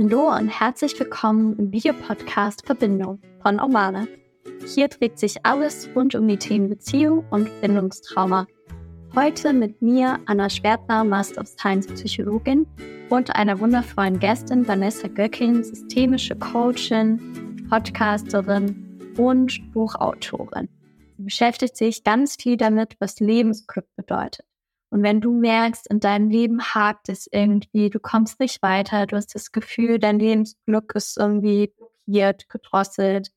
Hallo und herzlich willkommen im Videopodcast Verbindung von Omane. Hier dreht sich alles rund um die Themen Beziehung und Bindungstrauma. Heute mit mir, Anna Schwertner, Master of Science Psychologin und einer wundervollen Gästin, Vanessa Göcking, systemische Coachin, Podcasterin und Buchautorin. Sie beschäftigt sich ganz viel damit, was Lebensglück bedeutet. Und wenn du merkst, in deinem Leben hakt es irgendwie, du kommst nicht weiter, du hast das Gefühl, dein Lebensglück ist irgendwie blockiert, gedrosselt,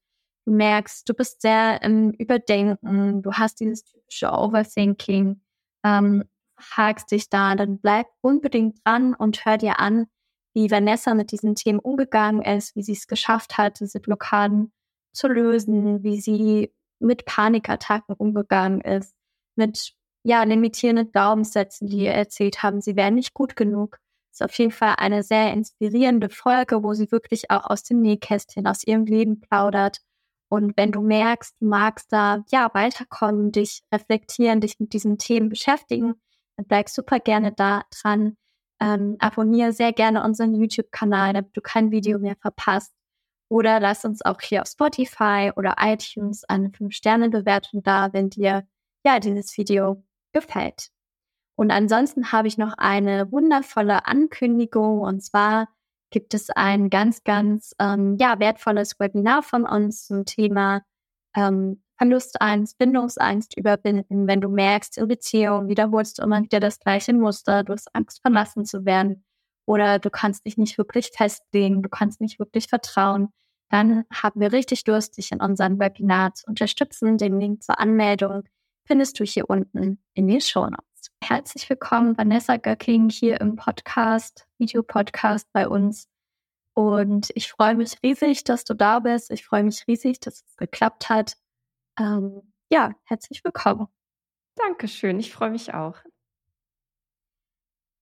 du merkst, du bist sehr im Überdenken, du hast dieses typische Overthinking, hakst dich da, dann bleib unbedingt dran und hör dir an, wie Vanessa mit diesen Themen umgegangen ist, wie sie es geschafft hat, diese Blockaden zu lösen, wie sie mit Panikattacken umgegangen ist, mit limitierende Glaubenssätze, die ihr erzählt haben, sie wären nicht gut genug. Ist auf jeden Fall eine sehr inspirierende Folge, wo sie wirklich auch aus dem Nähkästchen, aus ihrem Leben plaudert. Und wenn du merkst, du magst da weiterkommen, dich reflektieren, dich mit diesen Themen beschäftigen, dann bleib super gerne da dran. Abonniere sehr gerne unseren YouTube-Kanal, damit du kein Video mehr verpasst. Oder lass uns auch hier auf Spotify oder iTunes eine 5-Sterne-Bewertung da, wenn dir dieses Video gefällt. Und ansonsten habe ich noch eine wundervolle Ankündigung, und zwar gibt es ein ganz, ganz wertvolles Webinar von uns zum Thema Verlustangst, Bindungsangst überwinden. Wenn du merkst, in Beziehung wiederholst du immer wieder das gleiche Muster, du hast Angst, verlassen zu werden oder du kannst dich nicht wirklich festlegen, du kannst nicht wirklich vertrauen, dann haben wir richtig Lust, dich in unserem Webinar zu unterstützen. Den Link zur Anmeldung findest du hier unten in den Shownotes. Herzlich willkommen, Vanessa Göcking, hier im Podcast, Videopodcast bei uns. Und ich freue mich riesig, dass du da bist. Ich freue mich riesig, dass es geklappt hat. Herzlich willkommen. Dankeschön, ich freue mich auch.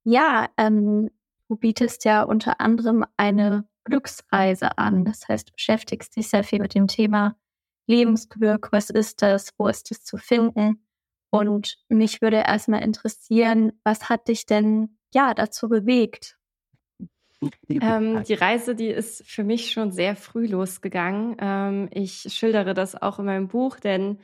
Du bietest ja unter anderem eine Glücksreise an. Das heißt, du beschäftigst dich sehr viel mit dem Thema Lebensglück, was ist das, wo ist es zu finden? Und mich würde erstmal interessieren, was hat dich denn dazu bewegt? Die Reise, die ist für mich schon sehr früh losgegangen. Ich schildere das auch in meinem Buch, denn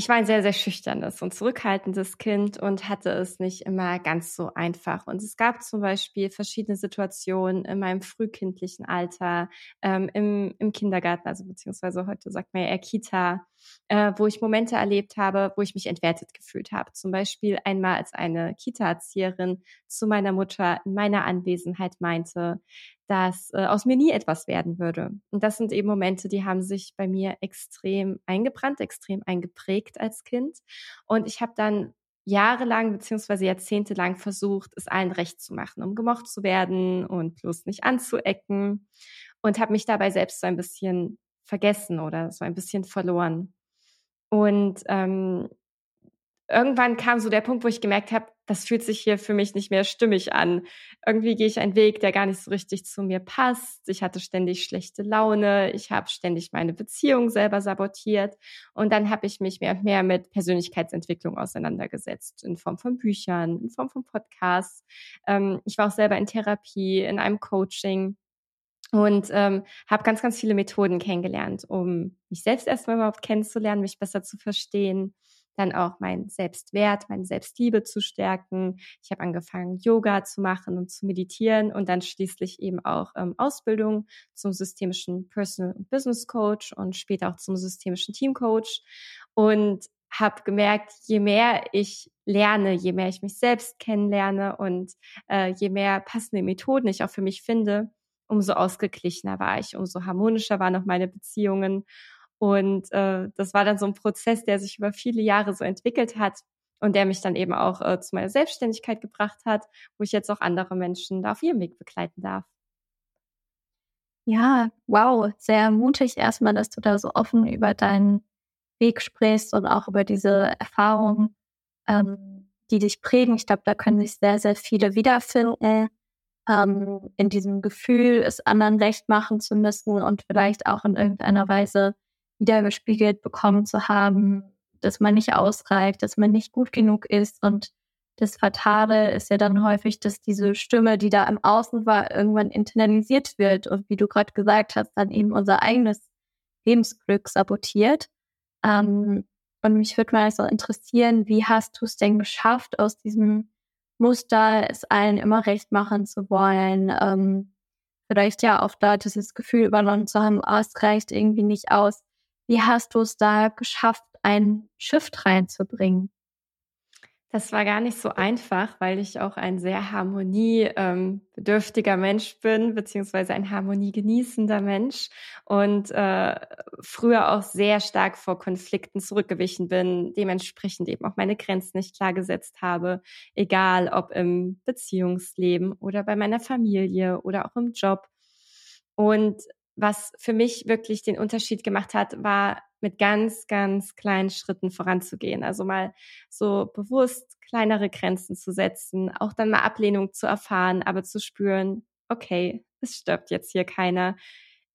ich war ein sehr, sehr schüchternes und zurückhaltendes Kind und hatte es nicht immer ganz so einfach. Und es gab zum Beispiel verschiedene Situationen in meinem frühkindlichen Alter, im Kindergarten, also beziehungsweise heute sagt man ja eher Kita, wo ich Momente erlebt habe, wo ich mich entwertet gefühlt habe. Zum Beispiel einmal, als eine Kita-Erzieherin zu meiner Mutter in meiner Anwesenheit meinte, dass aus mir nie etwas werden würde. Und das sind eben Momente, die haben sich bei mir extrem eingebrannt, extrem eingeprägt als Kind. Und ich habe dann jahrelang beziehungsweise jahrzehntelang versucht, es allen recht zu machen, um gemocht zu werden und bloß nicht anzuecken, und habe mich dabei selbst so ein bisschen vergessen oder so ein bisschen verloren. Und irgendwann kam so der Punkt, wo ich gemerkt habe, das fühlt sich hier für mich nicht mehr stimmig an. Irgendwie gehe ich einen Weg, der gar nicht so richtig zu mir passt. Ich hatte ständig schlechte Laune. Ich habe ständig meine Beziehung selber sabotiert. Und dann habe ich mich mehr und mehr mit Persönlichkeitsentwicklung auseinandergesetzt, in Form von Büchern, in Form von Podcasts. Ich war auch selber in Therapie, in einem Coaching. Und habe ganz, ganz viele Methoden kennengelernt, um mich selbst erstmal überhaupt kennenzulernen, mich besser zu verstehen, dann auch meinen Selbstwert, meine Selbstliebe zu stärken. Ich habe angefangen, Yoga zu machen und zu meditieren und dann schließlich eben auch Ausbildung zum systemischen Personal- und Business Coach und später auch zum systemischen Team Coach. Und habe gemerkt, je mehr ich lerne, je mehr ich mich selbst kennenlerne und je mehr passende Methoden ich auch für mich finde, umso ausgeglichener war ich, umso harmonischer waren auch meine Beziehungen. Und das war dann so ein Prozess, der sich über viele Jahre so entwickelt hat und der mich dann eben auch zu meiner Selbstständigkeit gebracht hat, wo ich jetzt auch andere Menschen da auf ihrem Weg begleiten darf. Ja, wow, sehr mutig erstmal, dass du da so offen über deinen Weg sprichst und auch über diese Erfahrungen, die dich prägen. Ich glaube, da können sich sehr, sehr viele wiederfinden. In diesem Gefühl, es anderen recht machen zu müssen und vielleicht auch in irgendeiner Weise wiedergespiegelt bekommen zu haben, dass man nicht ausreicht, dass man nicht gut genug ist und Das Fatale ist ja dann häufig, dass diese Stimme, die da im Außen war, irgendwann internalisiert wird und wie du gerade gesagt hast, dann eben unser eigenes Lebensglück sabotiert. Und mich würde mal so interessieren, wie hast du es denn geschafft, aus diesem Muster, es allen immer recht machen zu wollen, vielleicht ja auch da dieses Gefühl übernommen zu haben, es reicht irgendwie nicht aus. Wie hast du es da geschafft, einen Shift reinzubringen? Das war gar nicht so einfach, weil ich auch ein sehr harmoniebedürftiger Mensch bin, beziehungsweise ein harmoniegenießender Mensch und früher auch sehr stark vor Konflikten zurückgewichen bin, dementsprechend eben auch meine Grenzen nicht klar gesetzt habe, egal ob im Beziehungsleben oder bei meiner Familie oder auch im Job. Und was für mich wirklich den Unterschied gemacht hat, war, mit ganz, ganz kleinen Schritten voranzugehen. Also mal so bewusst kleinere Grenzen zu setzen, auch dann mal Ablehnung zu erfahren, aber zu spüren, okay, es stirbt jetzt hier keiner.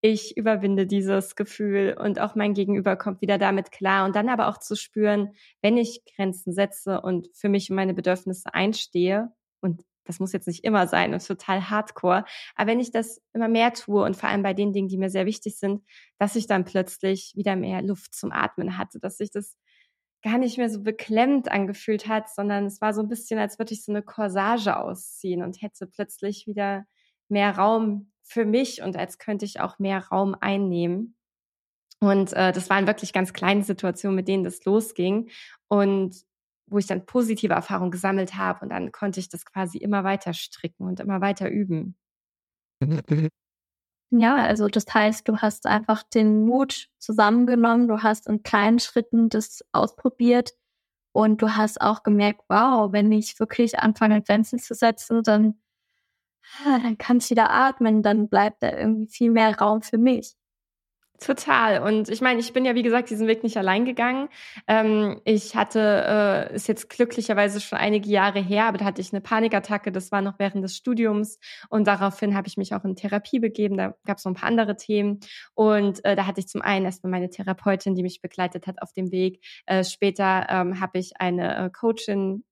Ich überwinde dieses Gefühl und auch mein Gegenüber kommt wieder damit klar. Und dann aber auch zu spüren, wenn ich Grenzen setze und für mich und meine Bedürfnisse einstehe, und das muss jetzt nicht immer sein und total hardcore, aber wenn ich das immer mehr tue und vor allem bei den Dingen, die mir sehr wichtig sind, dass ich dann plötzlich wieder mehr Luft zum Atmen hatte, dass sich das gar nicht mehr so beklemmt angefühlt hat, sondern es war so ein bisschen, als würde ich so eine Corsage ausziehen und hätte plötzlich wieder mehr Raum für mich und als könnte ich auch mehr Raum einnehmen. Und das waren wirklich ganz kleine Situationen, mit denen das losging und wo ich dann positive Erfahrungen gesammelt habe und dann konnte ich das quasi immer weiter stricken und immer weiter üben. Ja, also das heißt, du hast einfach den Mut zusammengenommen, du hast in kleinen Schritten das ausprobiert und du hast auch gemerkt, wow, wenn ich wirklich anfange, Grenzen zu setzen, dann kann ich wieder atmen, dann bleibt da irgendwie viel mehr Raum für mich. Total. Und ich meine, ich bin ja, wie gesagt, diesen Weg nicht allein gegangen. Ich hatte, ist jetzt glücklicherweise schon einige Jahre her, aber da hatte ich eine Panikattacke, das war noch während des Studiums und daraufhin habe ich mich auch in Therapie begeben, da gab es noch ein paar andere Themen und da hatte ich zum einen erstmal meine Therapeutin, die mich begleitet hat auf dem Weg. Später habe ich eine Coachin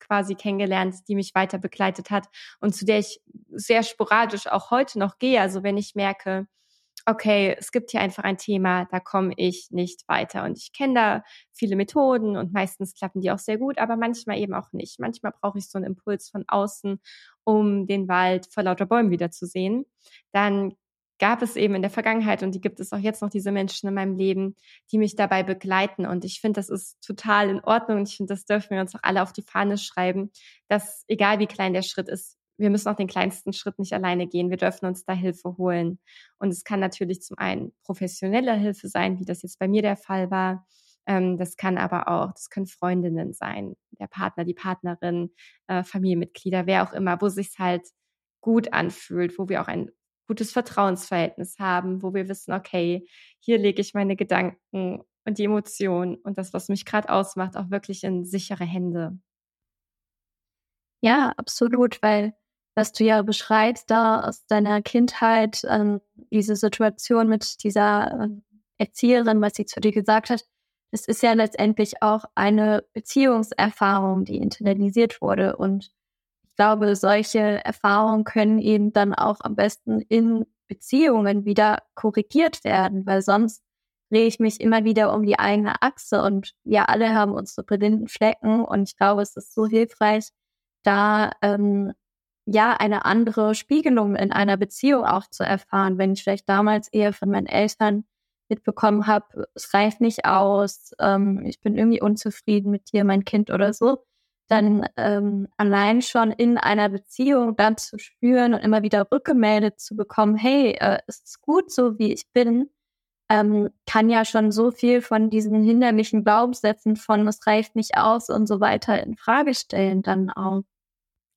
quasi kennengelernt, die mich weiter begleitet hat und zu der ich sehr sporadisch auch heute noch gehe, also wenn ich merke, okay, es gibt hier einfach ein Thema, da komme ich nicht weiter. Und ich kenne da viele Methoden und meistens klappen die auch sehr gut, aber manchmal eben auch nicht. Manchmal brauche ich so einen Impuls von außen, um den Wald vor lauter Bäumen wieder zu sehen. Dann gab es eben in der Vergangenheit, und die gibt es auch jetzt noch, diese Menschen in meinem Leben, die mich dabei begleiten. Und ich finde, das ist total in Ordnung. Und ich finde, das dürfen wir uns auch alle auf die Fahne schreiben, dass egal wie klein der Schritt ist, wir müssen auch den kleinsten Schritt nicht alleine gehen. Wir dürfen uns da Hilfe holen. Und es kann natürlich zum einen professionelle Hilfe sein, wie das jetzt bei mir der Fall war. Das kann aber auch, das können Freundinnen sein, der Partner, die Partnerin, Familienmitglieder, wer auch immer, wo es sich halt gut anfühlt, wo wir auch ein gutes Vertrauensverhältnis haben, wo wir wissen, okay, hier lege ich meine Gedanken und die Emotionen und das, was mich gerade ausmacht, auch wirklich in sichere Hände. Ja, absolut, weil was du ja beschreibst, da aus deiner Kindheit, diese Situation mit dieser Erzieherin, was sie zu dir gesagt hat, das ist ja letztendlich auch eine Beziehungserfahrung, die internalisiert wurde. Und ich glaube, solche Erfahrungen können eben dann auch am besten in Beziehungen wieder korrigiert werden, weil sonst drehe ich mich immer wieder um die eigene Achse und wir alle haben unsere blinden Flecken und ich glaube, es ist so hilfreich, da eine andere Spiegelung in einer Beziehung auch zu erfahren, wenn ich vielleicht damals eher von meinen Eltern mitbekommen habe, es reicht nicht aus, ich bin irgendwie unzufrieden mit dir, mein Kind oder so, dann allein schon in einer Beziehung dann zu spüren und immer wieder rückgemeldet zu bekommen, hey, es ist gut so, wie ich bin, kann ja schon so viel von diesen hinderlichen Glaubenssätzen von es reicht nicht aus und so weiter in Frage stellen dann auch.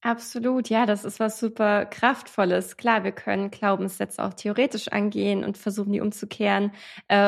Absolut, ja, das ist was super Kraftvolles. Klar, wir können Glaubenssätze auch theoretisch angehen und versuchen, die umzukehren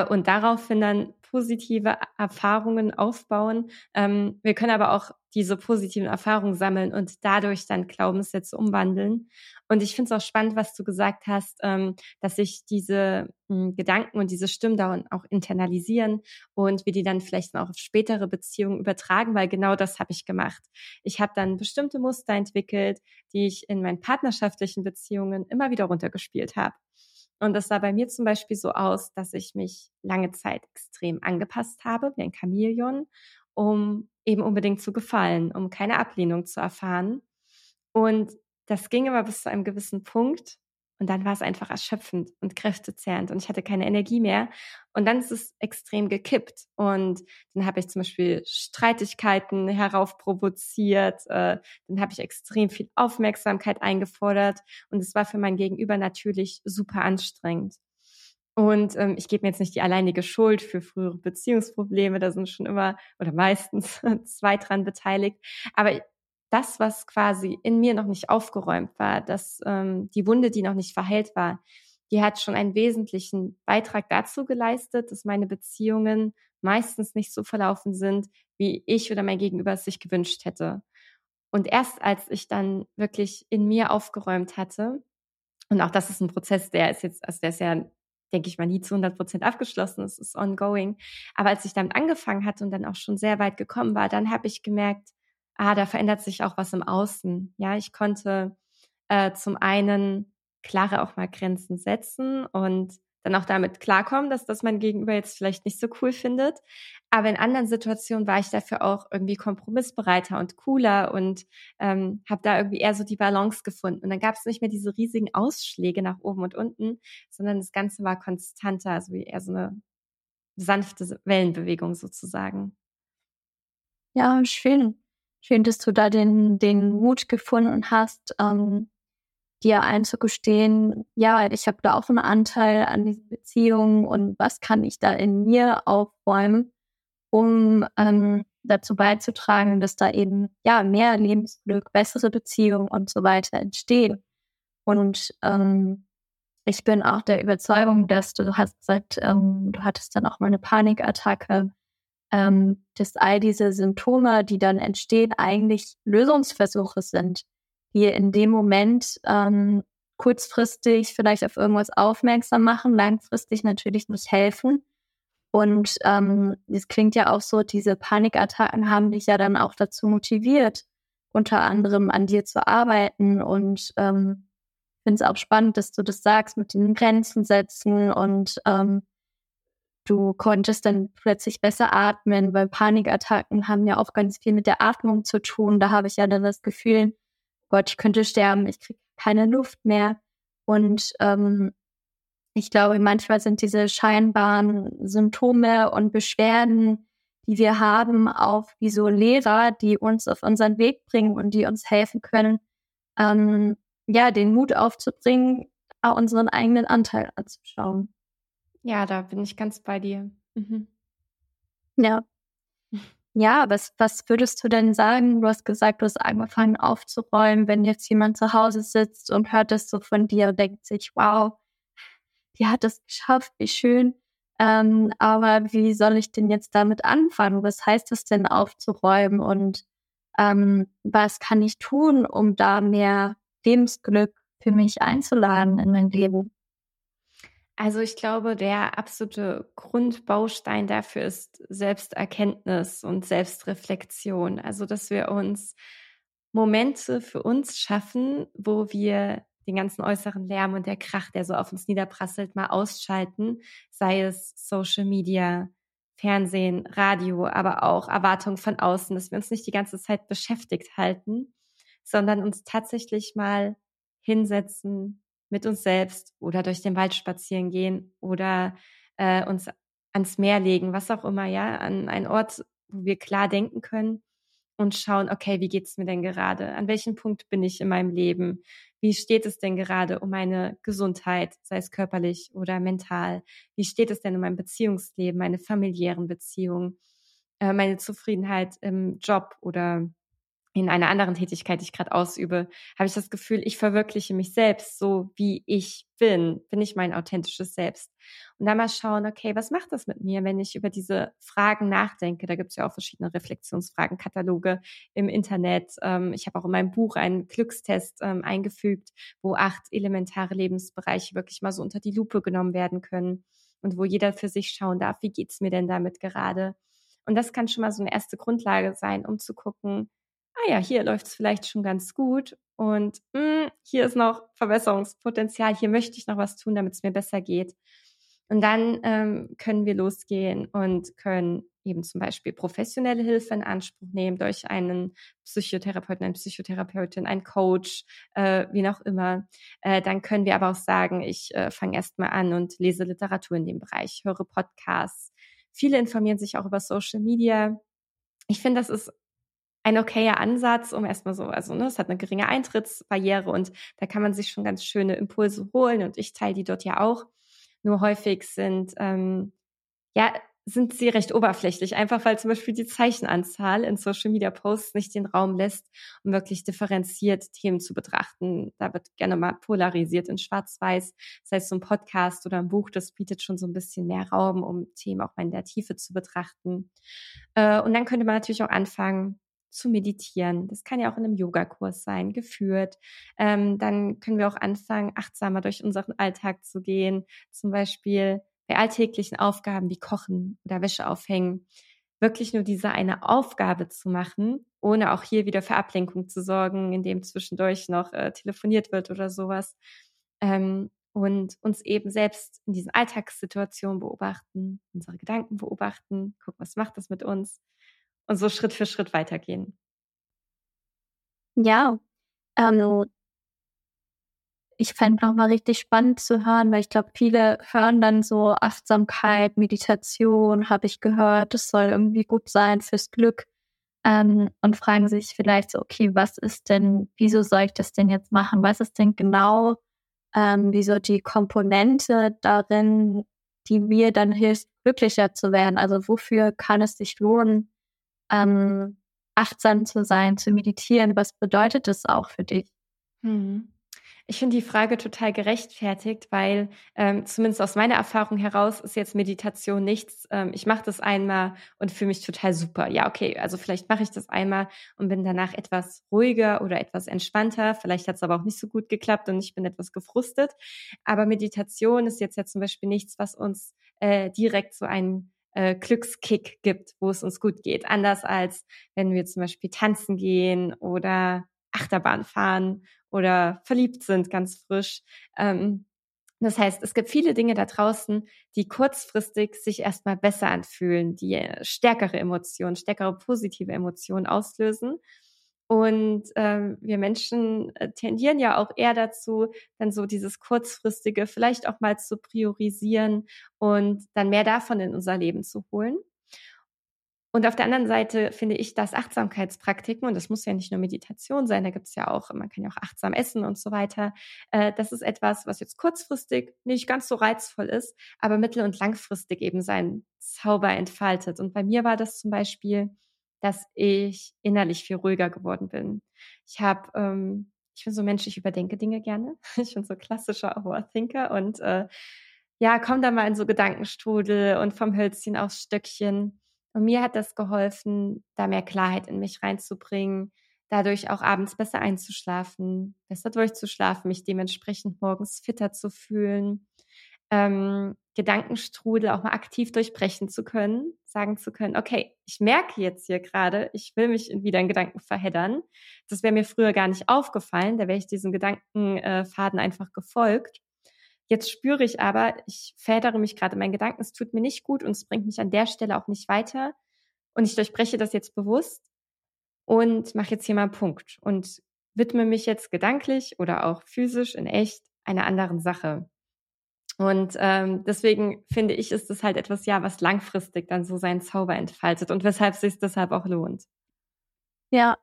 und daraufhin dann positive Erfahrungen aufbauen. Wir können aber auch diese positiven Erfahrungen sammeln und dadurch dann Glaubenssätze umwandeln. Und ich finde es auch spannend, was du gesagt hast, dass sich diese Gedanken und diese Stimmen dann auch internalisieren und wir die dann vielleicht auch auf spätere Beziehungen übertragen, weil genau das habe ich gemacht. Ich habe dann bestimmte Muster entwickelt, die ich in meinen partnerschaftlichen Beziehungen immer wieder runtergespielt habe. Und das sah bei mir zum Beispiel so aus, dass ich mich lange Zeit extrem angepasst habe, wie ein Chamäleon, um eben unbedingt zu gefallen, um keine Ablehnung zu erfahren. Und das ging immer bis zu einem gewissen Punkt und dann war es einfach erschöpfend und kräftezehrend und ich hatte keine Energie mehr. Und dann ist es extrem gekippt und dann habe ich zum Beispiel Streitigkeiten heraufprovoziert, dann habe ich extrem viel Aufmerksamkeit eingefordert und es war für mein Gegenüber natürlich super anstrengend. Und ich gebe mir jetzt nicht die alleinige Schuld für frühere Beziehungsprobleme, da sind schon immer oder meistens zwei dran beteiligt, aber das, was quasi in mir noch nicht aufgeräumt war, dass die Wunde, die noch nicht verheilt war, die hat schon einen wesentlichen Beitrag dazu geleistet, dass meine Beziehungen meistens nicht so verlaufen sind, wie ich oder mein Gegenüber es sich gewünscht hätte. Und erst als ich dann wirklich in mir aufgeräumt hatte, und auch das ist ein Prozess, der ist ja, denke ich mal, nie zu 100% abgeschlossen, es ist ongoing, aber als ich damit angefangen hatte und dann auch schon sehr weit gekommen war, dann habe ich gemerkt, da verändert sich auch was im Außen. Ja, ich konnte zum einen klarer auch mal Grenzen setzen und dann auch damit klarkommen, dass das mein Gegenüber jetzt vielleicht nicht so cool findet. Aber in anderen Situationen war ich dafür auch irgendwie kompromissbereiter und cooler und habe da irgendwie eher so die Balance gefunden. Und dann gab es nicht mehr diese riesigen Ausschläge nach oben und unten, sondern das Ganze war konstanter, also eher so eine sanfte Wellenbewegung sozusagen. Ja, schön. Schön, dass du da den Mut gefunden hast, dir einzugestehen, ja, ich habe da auch einen Anteil an diesen Beziehungen und was kann ich da in mir aufräumen, um dazu beizutragen, dass da eben ja mehr Lebensglück, bessere Beziehungen und so weiter entstehen. Und ich bin auch der Überzeugung, dass du hast gesagt, du hattest dann auch mal eine Panikattacke, dass all diese Symptome, die dann entstehen, eigentlich Lösungsversuche sind, die in dem Moment kurzfristig vielleicht auf irgendwas aufmerksam machen, langfristig natürlich nicht helfen. Und es klingt ja auch so, diese Panikattacken haben dich ja dann auch dazu motiviert, unter anderem an dir zu arbeiten. Und finde es auch spannend, dass du das sagst mit den Grenzen setzen und du konntest dann plötzlich besser atmen, weil Panikattacken haben ja auch ganz viel mit der Atmung zu tun. Da habe ich ja dann das Gefühl, Gott, ich könnte sterben, ich kriege keine Luft mehr. Und ich glaube, manchmal sind diese scheinbaren Symptome und Beschwerden, die wir haben, auch wie so Lehrer, die uns auf unseren Weg bringen und die uns helfen können, den Mut aufzubringen, unseren eigenen Anteil anzuschauen. Ja, da bin ich ganz bei dir. Mhm. Ja, was würdest du denn sagen? Du hast gesagt, du hast angefangen aufzuräumen, wenn jetzt jemand zu Hause sitzt und hört das so von dir und denkt sich, wow, die hat es geschafft, wie schön. Aber wie soll ich denn jetzt damit anfangen? Was heißt es denn aufzuräumen und was kann ich tun, um da mehr Lebensglück für mich einzuladen in mein Leben? Also ich glaube, der absolute Grundbaustein dafür ist Selbsterkenntnis und Selbstreflexion. Also dass wir uns Momente für uns schaffen, wo wir den ganzen äußeren Lärm und der Krach, der so auf uns niederprasselt, mal ausschalten. Sei es Social Media, Fernsehen, Radio, aber auch Erwartungen von außen, dass wir uns nicht die ganze Zeit beschäftigt halten, sondern uns tatsächlich mal hinsetzen, mit uns selbst oder durch den Wald spazieren gehen oder uns ans Meer legen, was auch immer, ja, an einen Ort, wo wir klar denken können und schauen, okay, wie geht's mir denn gerade? An welchem Punkt bin ich in meinem Leben? Wie steht es denn gerade um meine Gesundheit, sei es körperlich oder mental? Wie steht es denn um mein Beziehungsleben, meine familiären Beziehungen, meine Zufriedenheit im Job oder in einer anderen Tätigkeit, die ich gerade ausübe, habe ich das Gefühl, ich verwirkliche mich selbst, so wie ich bin. Bin ich mein authentisches Selbst? Und dann mal schauen, okay, was macht das mit mir, wenn ich über diese Fragen nachdenke? Da gibt es ja auch verschiedene Reflexionsfragenkataloge im Internet. Ich habe auch in meinem Buch einen Glückstest eingefügt, wo 8 elementare Lebensbereiche wirklich mal so unter die Lupe genommen werden können und wo jeder für sich schauen darf, wie geht's mir denn damit gerade? Und das kann schon mal so eine erste Grundlage sein, um zu gucken, ah ja, hier läuft es vielleicht schon ganz gut und hier ist noch Verbesserungspotenzial, hier möchte ich noch was tun, damit es mir besser geht. Und dann können wir losgehen und können eben zum Beispiel professionelle Hilfe in Anspruch nehmen durch einen Psychotherapeuten, eine Psychotherapeutin, einen Coach, wie auch immer. Dann können wir aber auch sagen, ich fange erstmal an und lese Literatur in dem Bereich, höre Podcasts. Viele informieren sich auch über Social Media. Ich finde, das ist ein okayer Ansatz, um erstmal so, also ne, es hat eine geringe Eintrittsbarriere und da kann man sich schon ganz schöne Impulse holen und ich teile die dort ja auch. Nur häufig sind sie recht oberflächlich, einfach weil zum Beispiel die Zeichenanzahl in Social-Media-Posts nicht den Raum lässt, um wirklich differenziert Themen zu betrachten. Da wird gerne mal polarisiert in Schwarz-Weiß, das heißt so ein Podcast oder ein Buch, das bietet schon so ein bisschen mehr Raum, um Themen auch mal in der Tiefe zu betrachten. Und dann könnte man natürlich auch anfangen zu meditieren. Das kann ja auch in einem Yogakurs sein, geführt. Dann können wir auch anfangen, achtsamer durch unseren Alltag zu gehen, zum Beispiel bei alltäglichen Aufgaben wie Kochen oder Wäsche aufhängen, wirklich nur diese eine Aufgabe zu machen, ohne auch hier wieder für Ablenkung zu sorgen, indem zwischendurch noch telefoniert wird oder sowas. Und uns eben selbst in diesen Alltagssituationen beobachten, unsere Gedanken beobachten, gucken, was macht das mit uns und so Schritt für Schritt weitergehen. Ja, ich fände nochmal richtig spannend zu hören, weil ich glaube, viele hören dann so Achtsamkeit, Meditation, habe ich gehört, das soll irgendwie gut sein fürs Glück und fragen sich vielleicht so, okay, was ist denn, wieso soll ich das denn jetzt machen? Was ist denn genau, wieso die Komponente darin, die mir dann hilft, glücklicher zu werden? Also wofür kann es sich lohnen, achtsam zu sein, zu meditieren? Was bedeutet das auch für dich? Ich finde die Frage total gerechtfertigt, weil zumindest aus meiner Erfahrung heraus ist jetzt Meditation nichts. Ich mache das einmal und fühle mich total super. Ja, okay, also vielleicht mache ich das einmal und bin danach etwas ruhiger oder etwas entspannter. Vielleicht hat es aber auch nicht so gut geklappt und ich bin etwas gefrustet. Aber Meditation ist jetzt ja zum Beispiel nichts, was uns direkt so einen Glückskick gibt, wo es uns gut geht. Anders als wenn wir zum Beispiel tanzen gehen oder Achterbahn fahren oder verliebt sind, ganz frisch. Das heißt, es gibt viele Dinge da draußen, die kurzfristig sich erstmal besser anfühlen, die stärkere Emotionen, stärkere positive Emotionen auslösen. Und wir Menschen tendieren ja auch eher dazu, dann so dieses Kurzfristige vielleicht auch mal zu priorisieren und dann mehr davon in unser Leben zu holen. Und auf der anderen Seite finde ich, dass Achtsamkeitspraktiken, und das muss ja nicht nur Meditation sein, da gibt es ja auch, man kann ja auch achtsam essen und so weiter, das ist etwas, was jetzt kurzfristig nicht ganz so reizvoll ist, aber mittel- und langfristig eben seinen Zauber entfaltet. Und bei mir war das zum Beispiel, dass ich innerlich viel ruhiger geworden bin. Ich bin so ein Mensch, ich überdenke Dinge gerne. Ich bin so klassischer Overthinker und komm da mal in so Gedankenstrudel und vom Hölzchen aufs Stöckchen. Und mir hat das geholfen, da mehr Klarheit in mich reinzubringen, dadurch auch abends besser einzuschlafen, besser durchzuschlafen, mich dementsprechend morgens fitter zu fühlen, Gedankenstrudel auch mal aktiv durchbrechen zu können, sagen zu können, okay, ich merke jetzt hier gerade, ich will mich wieder in Gedanken verheddern. Das wäre mir früher gar nicht aufgefallen, da wäre ich diesem Gedankenfaden einfach gefolgt. Jetzt spüre ich aber, ich verheddere mich gerade in meinen Gedanken, es tut mir nicht gut und es bringt mich an der Stelle auch nicht weiter und ich durchbreche das jetzt bewusst und mache jetzt hier mal einen Punkt und widme mich jetzt gedanklich oder auch physisch in echt einer anderen Sache. Und deswegen finde ich, ist das halt etwas, ja, was langfristig dann so seinen Zauber entfaltet und weshalb es sich deshalb auch lohnt. Ja,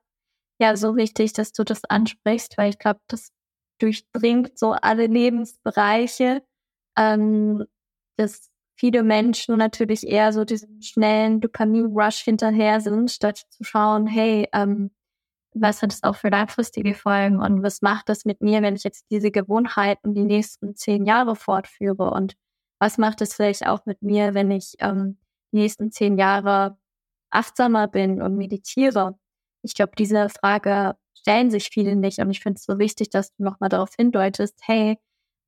so wichtig, dass du das ansprichst, weil ich glaube, das durchdringt so alle Lebensbereiche, dass viele Menschen natürlich eher so diesem schnellen Dopamin-Rush hinterher sind, statt zu schauen, hey, was hat es auch für langfristige Folgen und was macht das mit mir, wenn ich jetzt diese Gewohnheiten die nächsten 10 Jahre fortführe und was macht es vielleicht auch mit mir, wenn ich die nächsten 10 Jahre achtsamer bin und meditiere? Ich glaube, diese Frage stellen sich viele nicht und ich finde es so wichtig, dass du nochmal darauf hindeutest, hey,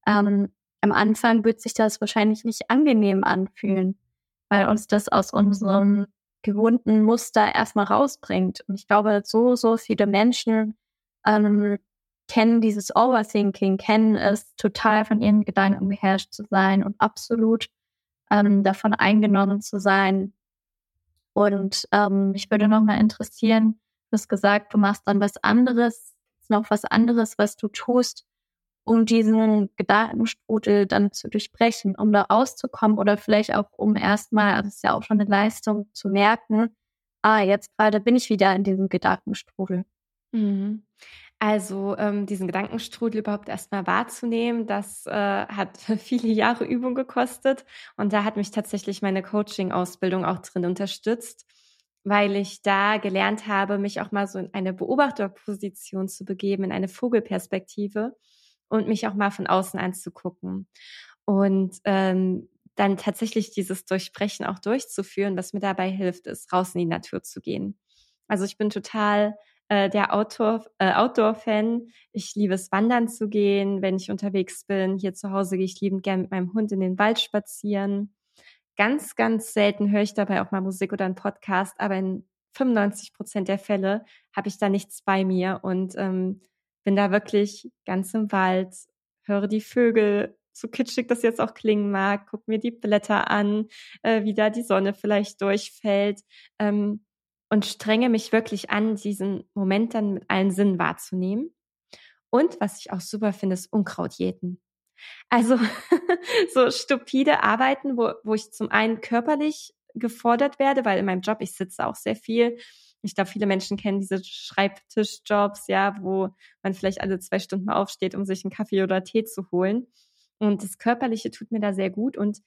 am Anfang wird sich das wahrscheinlich nicht angenehm anfühlen, weil uns das aus unserem gewohnten Muster erstmal rausbringt. Und ich glaube, so viele Menschen kennen dieses Overthinking, kennen es, total von ihren Gedanken beherrscht zu sein und absolut davon eingenommen zu sein. Und mich würde nochmal interessieren, du hast gesagt, du machst dann was anderes, noch was anderes, was du tust, um diesen Gedankenstrudel dann zu durchbrechen, um da rauszukommen oder vielleicht auch um erstmal, das ist ja auch schon eine Leistung, zu merken, jetzt gerade bin ich wieder in diesem Gedankenstrudel. Mhm. Also diesen Gedankenstrudel überhaupt erstmal wahrzunehmen, das hat viele Jahre Übung gekostet und da hat mich tatsächlich meine Coaching-Ausbildung auch drin unterstützt, weil ich da gelernt habe, mich auch mal so in eine Beobachterposition zu begeben, in eine Vogelperspektive und mich auch mal von außen anzugucken und dann tatsächlich dieses Durchbrechen auch durchzuführen, was mir dabei hilft, ist, raus in die Natur zu gehen. Also ich bin total der Outdoor-Fan. Ich liebe es, wandern zu gehen, wenn ich unterwegs bin. Hier zu Hause gehe ich liebend gerne mit meinem Hund in den Wald spazieren. Ganz, ganz selten höre ich dabei auch mal Musik oder einen Podcast, aber in 95% der Fälle habe ich da nichts bei mir und bin da wirklich ganz im Wald, höre die Vögel, so kitschig das jetzt auch klingen mag, gucke mir die Blätter an, wie da die Sonne vielleicht durchfällt, und strenge mich wirklich an, diesen Moment dann mit allen Sinnen wahrzunehmen. Und was ich auch super finde, ist Unkraut jäten. Also so stupide Arbeiten, wo ich zum einen körperlich gefordert werde, weil in meinem Job, ich sitze auch sehr viel. Ich glaube, viele Menschen kennen diese Schreibtischjobs, ja, wo man vielleicht alle 2 Stunden mal aufsteht, um sich einen Kaffee oder Tee zu holen. Und das Körperliche tut mir da sehr gut und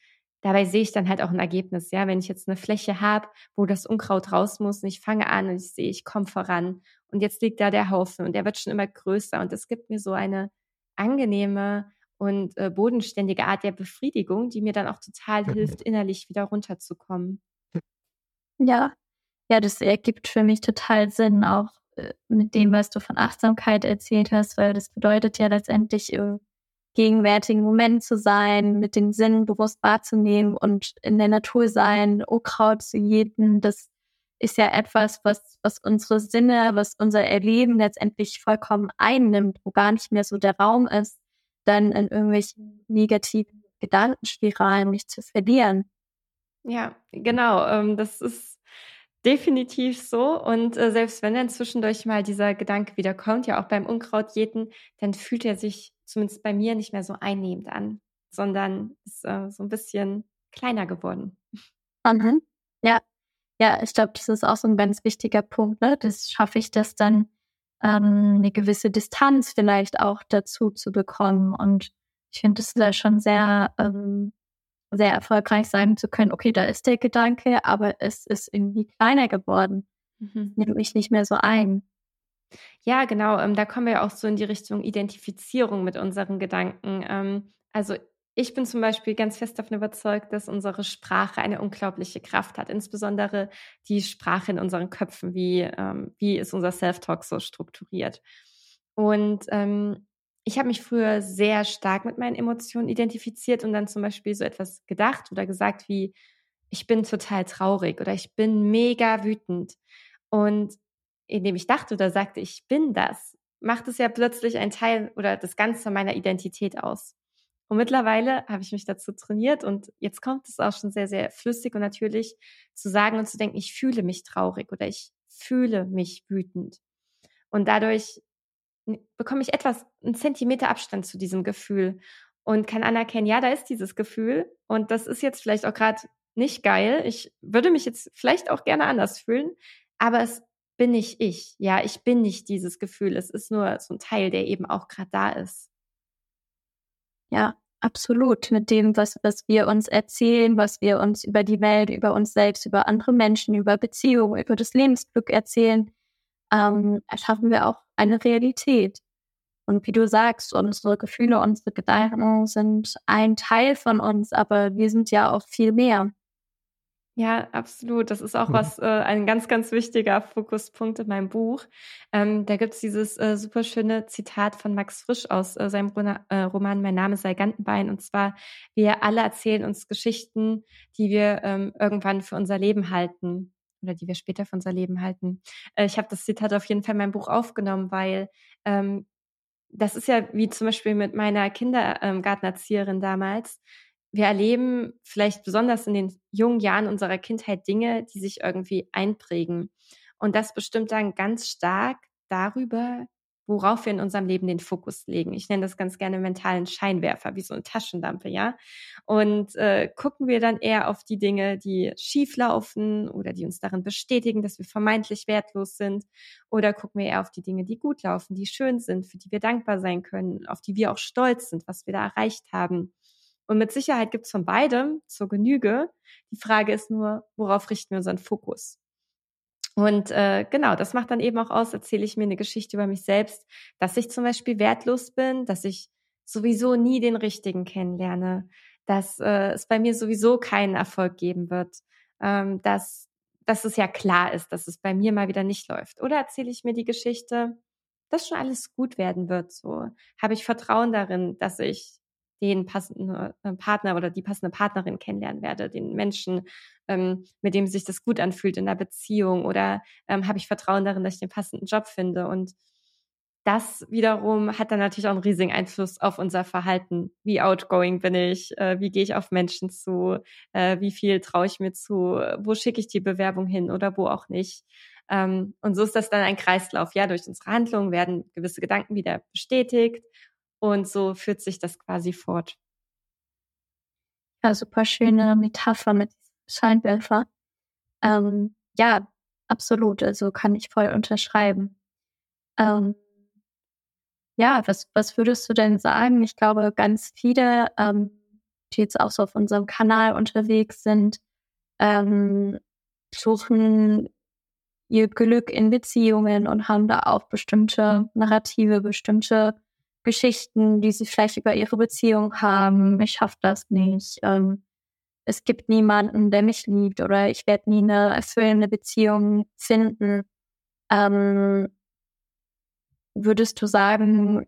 dabei sehe ich dann halt auch ein Ergebnis, ja, wenn ich jetzt eine Fläche habe, wo das Unkraut raus muss und ich fange an und ich sehe, ich komme voran und jetzt liegt da der Haufen und der wird schon immer größer und es gibt mir so eine angenehme und bodenständige Art der Befriedigung, die mir dann auch total hilft, innerlich wieder runterzukommen. Ja, das ergibt für mich total Sinn, auch mit dem, was du von Achtsamkeit erzählt hast, weil das bedeutet ja letztendlich, im gegenwärtigen Moment zu sein, mit den Sinnen bewusst wahrzunehmen und in der Natur sein, Unkraut zu jäten. Das ist ja etwas, was unsere Sinne, was unser Erleben letztendlich vollkommen einnimmt, wo gar nicht mehr so der Raum ist, dann in irgendwelchen negativen Gedankenspiralen mich zu verlieren. Ja, genau. Das ist definitiv so und selbst wenn dann zwischendurch mal dieser Gedanke wieder kommt, ja auch beim Unkrautjäten, dann fühlt er sich zumindest bei mir nicht mehr so einnehmend an, sondern ist so ein bisschen kleiner geworden. Mhm. Ja, ich glaube, das ist auch so ein ganz wichtiger Punkt, ne? Das schaffe ich, das dann eine gewisse Distanz vielleicht auch dazu zu bekommen und ich finde, das ist ja schon sehr sehr erfolgreich sagen zu können, okay, da ist der Gedanke, aber es ist irgendwie kleiner geworden. Nimmt mich nicht mehr so ein. Ja, genau. Da kommen wir auch so in die Richtung Identifizierung mit unseren Gedanken. Also ich bin zum Beispiel ganz fest davon überzeugt, dass unsere Sprache eine unglaubliche Kraft hat, insbesondere die Sprache in unseren Köpfen, wie ist unser Self-Talk so strukturiert. Und ich habe mich früher sehr stark mit meinen Emotionen identifiziert und dann zum Beispiel so etwas gedacht oder gesagt wie, ich bin total traurig oder ich bin mega wütend. Und indem ich dachte oder sagte, ich bin das, macht es ja plötzlich einen Teil oder das Ganze meiner Identität aus. Und mittlerweile habe ich mich dazu trainiert und jetzt kommt es auch schon sehr, sehr flüssig und natürlich zu sagen und zu denken, ich fühle mich traurig oder ich fühle mich wütend. Und dadurch bekomme ich einen Zentimeter Abstand zu diesem Gefühl und kann anerkennen, ja, da ist dieses Gefühl und das ist jetzt vielleicht auch gerade nicht geil. Ich würde mich jetzt vielleicht auch gerne anders fühlen, aber es bin nicht ich. Ja, ich bin nicht dieses Gefühl. Es ist nur so ein Teil, der eben auch gerade da ist. Ja, absolut. Mit dem, was wir uns erzählen, was wir uns über die Welt, über uns selbst, über andere Menschen, über Beziehungen, über das Lebensglück erzählen, erschaffen wir auch eine Realität. Und wie du sagst, unsere Gefühle, unsere Gedanken sind ein Teil von uns, aber wir sind ja auch viel mehr. Ja, absolut. Das ist auch ein ganz, ganz wichtiger Fokuspunkt in meinem Buch. Da gibt es dieses super schöne Zitat von Max Frisch aus seinem Roman Mein Name sei Gantenbein. Und zwar, wir alle erzählen uns Geschichten, die wir irgendwann für unser Leben halten. Oder die wir später für unser Leben halten. Ich habe das Zitat auf jeden Fall in meinem Buch aufgenommen, weil das ist ja wie zum Beispiel mit meiner Kindergartenerzieherin damals. Wir erleben vielleicht besonders in den jungen Jahren unserer Kindheit Dinge, die sich irgendwie einprägen. Und das bestimmt dann ganz stark darüber, worauf wir in unserem Leben den Fokus legen. Ich nenne das ganz gerne mentalen Scheinwerfer, wie so eine Taschenlampe, ja. Und gucken wir dann eher auf die Dinge, die schief laufen oder die uns darin bestätigen, dass wir vermeintlich wertlos sind, oder gucken wir eher auf die Dinge, die gut laufen, die schön sind, für die wir dankbar sein können, auf die wir auch stolz sind, was wir da erreicht haben. Und mit Sicherheit gibt es von beidem zur Genüge. Die Frage ist nur, worauf richten wir unseren Fokus? Und genau, das macht dann eben auch aus, erzähle ich mir eine Geschichte über mich selbst, dass ich zum Beispiel wertlos bin, dass ich sowieso nie den Richtigen kennenlerne, dass es bei mir sowieso keinen Erfolg geben wird, dass es ja klar ist, dass es bei mir mal wieder nicht läuft. Oder erzähle ich mir die Geschichte, dass schon alles gut werden wird, so habe ich Vertrauen darin, dass ich den passenden Partner oder die passende Partnerin kennenlernen werde, den Menschen, mit dem sich das gut anfühlt in einer Beziehung, oder habe ich Vertrauen darin, dass ich den passenden Job finde. Und das wiederum hat dann natürlich auch einen riesigen Einfluss auf unser Verhalten. Wie outgoing bin ich? Wie gehe ich auf Menschen zu? Wie viel traue ich mir zu? Wo schicke ich die Bewerbung hin oder wo auch nicht? Und so ist das dann ein Kreislauf. Ja, durch unsere Handlungen werden gewisse Gedanken wieder bestätigt. Und so führt sich das quasi fort. Ja, super schöne Metapher mit Scheinwerfer. Ja, absolut. Also kann ich voll unterschreiben. Ja, was würdest du denn sagen? Ich glaube, ganz viele, die jetzt auch so auf unserem Kanal unterwegs sind, suchen ihr Glück in Beziehungen und haben da auch bestimmte Narrative, bestimmte Geschichten, die sie vielleicht über ihre Beziehung haben. Ich schaffe das nicht. Es gibt niemanden, der mich liebt, oder ich werde nie eine erfüllende Beziehung finden. Würdest du sagen,